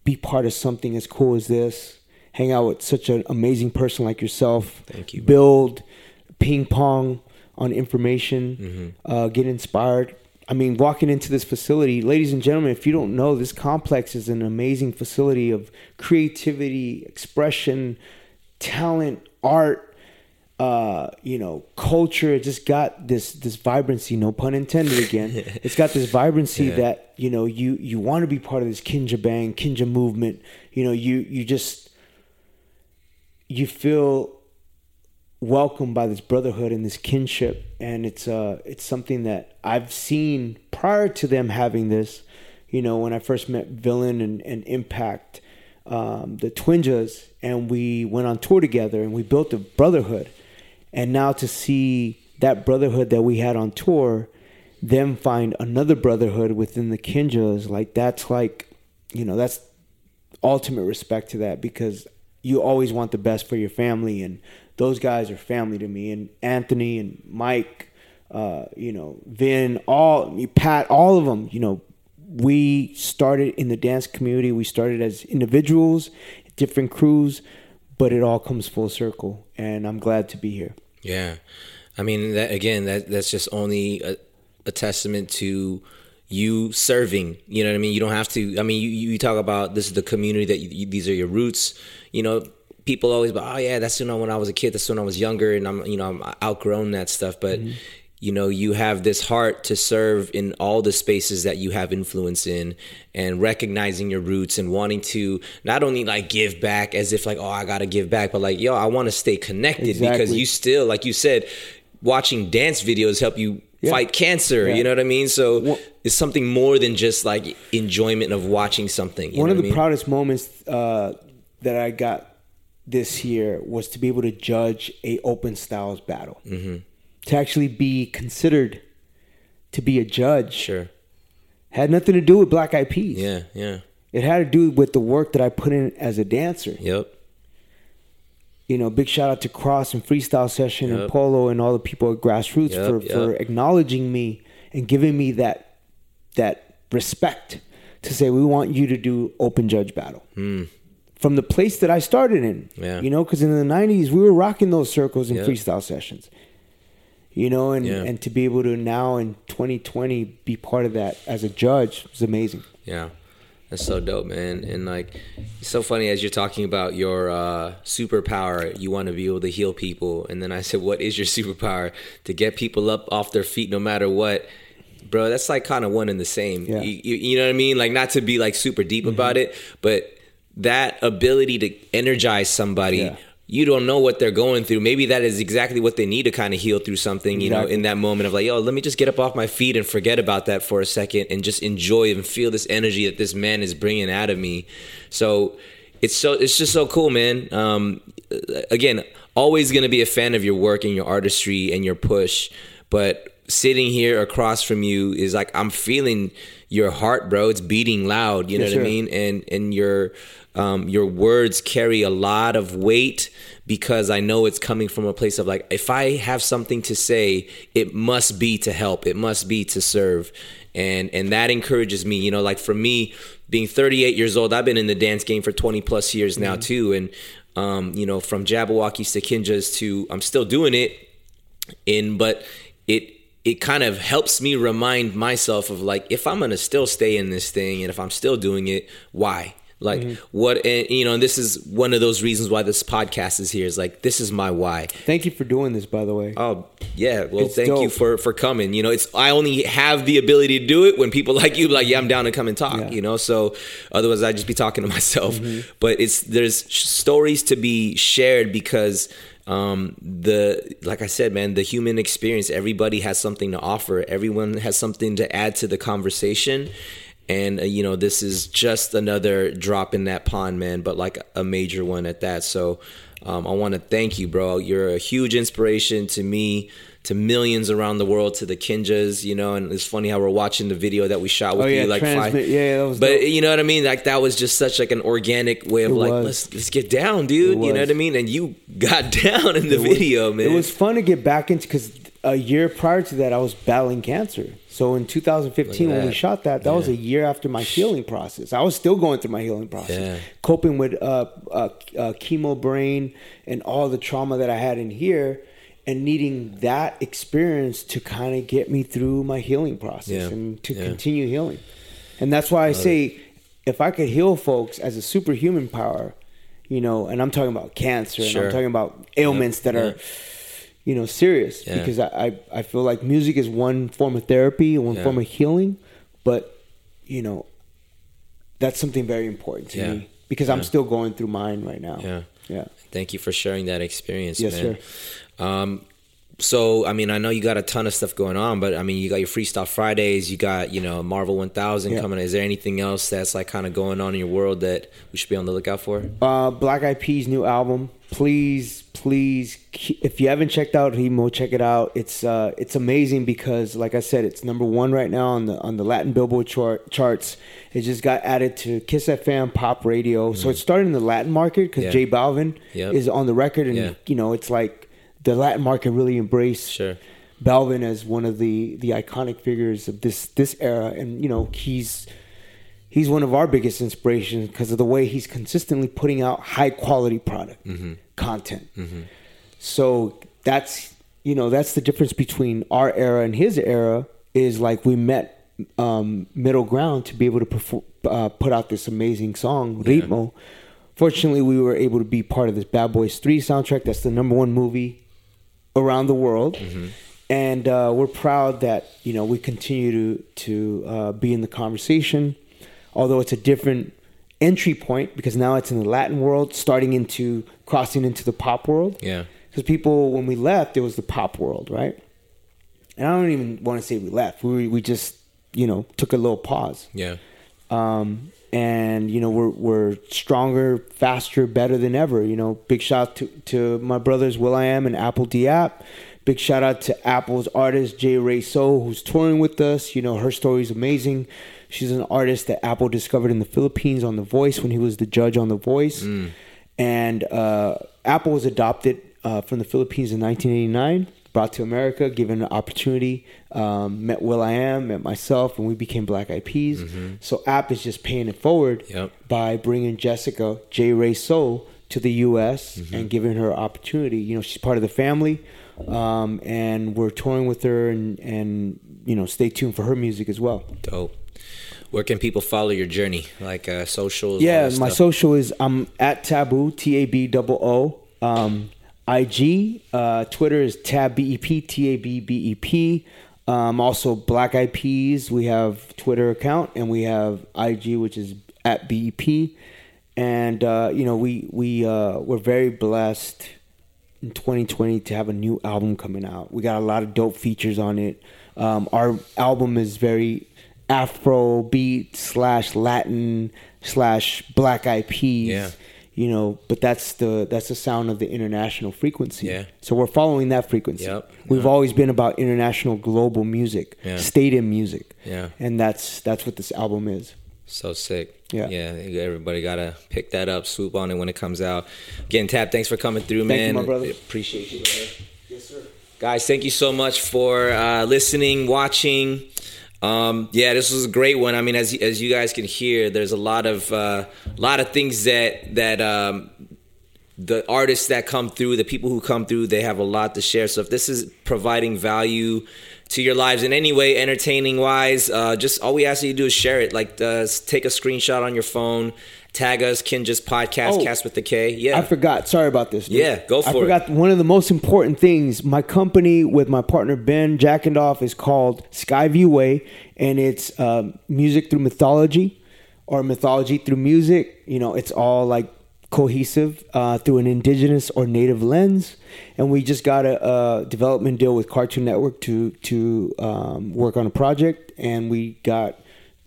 be part of something as cool as this, hang out with such an amazing person like yourself. Thank you, man. Build ping pong on information, get inspired. I mean, walking into this facility, ladies and gentlemen, if you don't know, this complex is an amazing facility of creativity, expression, talent, art, culture. It just got this vibrancy, no pun intended again. It's got this vibrancy that, you want to be part of this Kinjaz bang, Kinjaz movement. You feel welcomed by this brotherhood and this kinship. And it's something that I've seen prior to them having this. When I first met Villain and Impact, the Twinjaz, and we went on tour together and we built a brotherhood. And now to see that brotherhood that we had on tour, them find another brotherhood within the Kinjaz, that's ultimate respect to that, because you always want the best for your family, and those guys are family to me. And Anthony and Mike, Vin, Pat, all of them, we started in the dance community. We started as individuals, different crews, but it all comes full circle. And I'm glad to be here. Yeah. I mean, that's just only a testament to you serving, you know what I mean? You don't have to, I mean, you talk about this is the community that these are your roots, people always, that's when I was a kid, that's when I was younger, and I'm outgrown that stuff. But, you have this heart to serve in all the spaces that you have influence in, and recognizing your roots and wanting to not only give back as if I got to give back, but I want to stay connected. Exactly. Because you still, like you said, watching dance videos help you fight cancer. Yeah. You know what I mean? So it's something more than just enjoyment of watching something. One of the proudest moments that I got this year was to be able to judge a open styles battle, to actually be considered to be a judge. Sure. Had nothing to do with Black Eyed Peas. Yeah. It had to do with the work that I put in as a dancer. Yep. Big shout out to Cross and Freestyle Session and Polo and all the people at Grassroots for acknowledging me and giving me that respect to say, we want you to do open judge battle. from the place that I started in. Yeah. You know, because in the 90s, we were rocking those circles in freestyle sessions. You know, and to be able to now in 2020 be part of that as a judge is amazing. Yeah. That's so dope, man. And like, it's so funny as you're talking about your superpower, you want to be able to heal people. And then I said, what is your superpower? To get people up off their feet no matter what. Bro, that's like kind of one and the same. Yeah. You know what I mean? Like, not to be like super deep about it, but that ability to energize somebody, you don't know what they're going through. Maybe that is exactly what they need to kind of heal through something, you know, in that moment of like, yo, let me just get up off my feet and forget about that for a second and just enjoy and feel this energy that this man is bringing out of me. So it's just so cool, man. Again, always going to be a fan of your work and your artistry and your push, but sitting here across from you is like, I'm feeling your heart, bro. It's beating loud. You know what I mean? And your words carry a lot of weight because I know it's coming from a place of like, if I have something to say, it must be to help. It must be to serve. And that encourages me, you know, like for me being 38 years old, I've been in the dance game for 20 plus years now too. And, you know, from Jabberwockies to Kinjaz to, I'm still doing it but it kind of helps me remind myself of like, if I'm going to still stay in this thing and if I'm still doing it, why? Like what, and, you know, and this is one of those reasons why this podcast is here is like, this is my why. Thank you for doing this, by the way. Oh yeah. Well, it's thank you for coming. You know, I only have the ability to do it when people like you, like, yeah, I'm down to come and talk, you know? So otherwise I'd just be talking to myself, but there's stories to be shared because, like I said, man, the human experience, everybody has something to offer. Everyone has something to add to the conversation. And, you know, this is just another drop in that pond, man, but like a major one at that. So I want to thank you, bro. You're a huge inspiration to me, to millions around the world, to the Kinjaz, you know, and it's funny how we're watching the video that we shot with you. Like that was dope. You know what I mean? Like that was just such like an organic way of it like, let's get down, dude. You know what I mean? And you got down in the video, man. It was fun to get back into, because a year prior to that, I was battling cancer. So in 2015, when we shot that, that was a year after my healing process. I was still going through my healing process, coping with chemo brain and all the trauma that I had in here. And needing that experience to kind of get me through my healing process and to continue healing. And that's why I say, if I could heal folks as a superhuman power, you know, and I'm talking about cancer and I'm talking about ailments that are, you know, serious. Because I feel like music is one form of therapy, one form of healing. But, you know, that's something very important to me because I'm still going through mine right now. Yeah. Thank you for sharing that experience, man. Sir. So, I mean, I know you got a ton of stuff going on, but I mean, you got your Freestyle Fridays, you got, you know, Marvel 1000 coming. Is there anything else that's like kind of going on in your world that we should be on the lookout for? Black Eyed Peas' new album. Please, if you haven't checked out Ritmo, check it out. It's amazing because, like I said, it's number one right now on the Latin Billboard charts. It just got added to Kiss FM, Pop Radio. So it started in the Latin market because J Balvin is on the record. And, you know, it's like the Latin market really embraced Balvin as one of the iconic figures of this era. And, you know, he's one of our biggest inspirations because of the way he's consistently putting out high-quality product. Content. So that's, you know, that's the difference between our era and his era is like we met middle ground to be able to put out this amazing song, Ritmo. Fortunately, we were able to be part of this Bad Boys 3 soundtrack. That's the number one movie around the world. And we're proud that, you know, we continue to be in the conversation, although it's a different entry point because now it's in the Latin world, crossing into the pop world. Yeah. Because people, when we left, it was the pop world, right? And I don't even want to say we left. We just, you know, took a little pause. Yeah. And, you know, we're stronger, faster, better than ever. You know, big shout out to my brothers, will.i.am and apl.de.ap. Big shout out to Apple's artist, Jay Ray So, who's touring with us. You know, her story's amazing. She's an artist that Apple discovered in the Philippines on The Voice when he was the judge on The Voice. And Apple was adopted from the Philippines in 1989 brought to America, given an opportunity, met will.i.am, met myself, and we became Black Eyed Peas. Mm-hmm. So App is just paying it forward by bringing Jessica J. Ray Soul to the U.S. Mm-hmm. and giving her opportunity. You know, she's part of the family, and we're touring with her, and you know, stay tuned for her music as well. Dope. Where can people follow your journey, like socials? Yeah, my social is I'm at Taboo, Taboo. IG, Twitter is Tabbep, Tabbep. Also, Black Eyed Peas, we have Twitter account, and we have IG, which is at BEP. And you know, we're very blessed in 2020 to have a new album coming out. We got a lot of dope features on it. Our album is very Afro beat / Latin / Black Eyed Peas, you know, but that's the sound of the international frequency. So we're following that frequency. We've always been about international global music, stadium music, and that's what this album is. So sick. Yeah, everybody gotta pick that up, swoop on it when it comes out. Again, Tab, thanks for coming through. Thank you, my brother. Appreciate you, brother. Yes, sir. Guys, thank you so much for listening, watching. Yeah, this was a great one. I mean, as you guys can hear, there's a lot of things that the artists that come through, the people who come through, they have a lot to share. So if this is providing value to your lives in any way, entertaining wise, just all we ask you to do is share it. Like, take a screenshot on your phone, tag us, Kinjaz Podcast, Cast with the K. Yeah, I forgot. Sorry about this, dude. Yeah, go for it. I forgot one of the most important things. My company with my partner Ben Jackendoff is called Skyview Way, and it's music through mythology, or mythology through music. You know, it's all like cohesive through an indigenous or native lens. And we just got a development deal with Cartoon Network to work on a project, and we got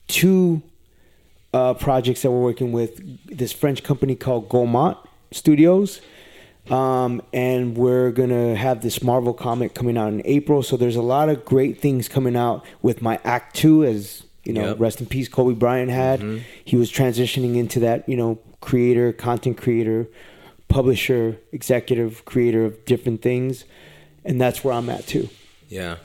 two projects that we're working with this French company called Gaumont Studios, and we're gonna have this Marvel comic coming out in April. So there's a lot of great things coming out with my Act 2, as you know, rest in peace, Kobe Bryant had. Mm-hmm. He was transitioning into that, you know, creator, content creator, publisher, executive creator of different things, and that's where I'm at too. Yeah,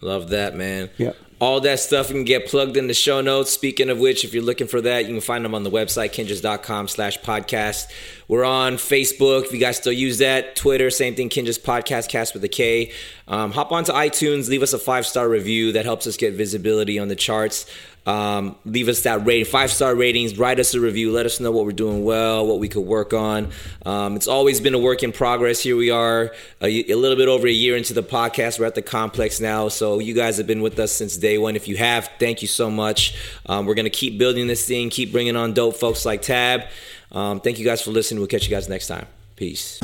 love that, man. Yeah. All that stuff can get plugged in the show notes. Speaking of which, if you're looking for that, you can find them on the website, Kinjaz.com/podcast. We're on Facebook, if you guys still use that. Twitter, same thing, Kinjaz Podcast, Cast with a K. Hop onto iTunes, leave us a 5-star review. That helps us get visibility on the charts. Leave us that rating, 5-star ratings, write us a review, let us know what we're doing well, what we could work on. It's always been a work in progress. Here we are a little bit over a year into the podcast. We're at the complex now. So you guys have been with us since day one. If you have, thank you so much. We're going to keep building this thing, keep bringing on dope folks like Tab. Thank you guys for listening. We'll catch you guys next time. Peace.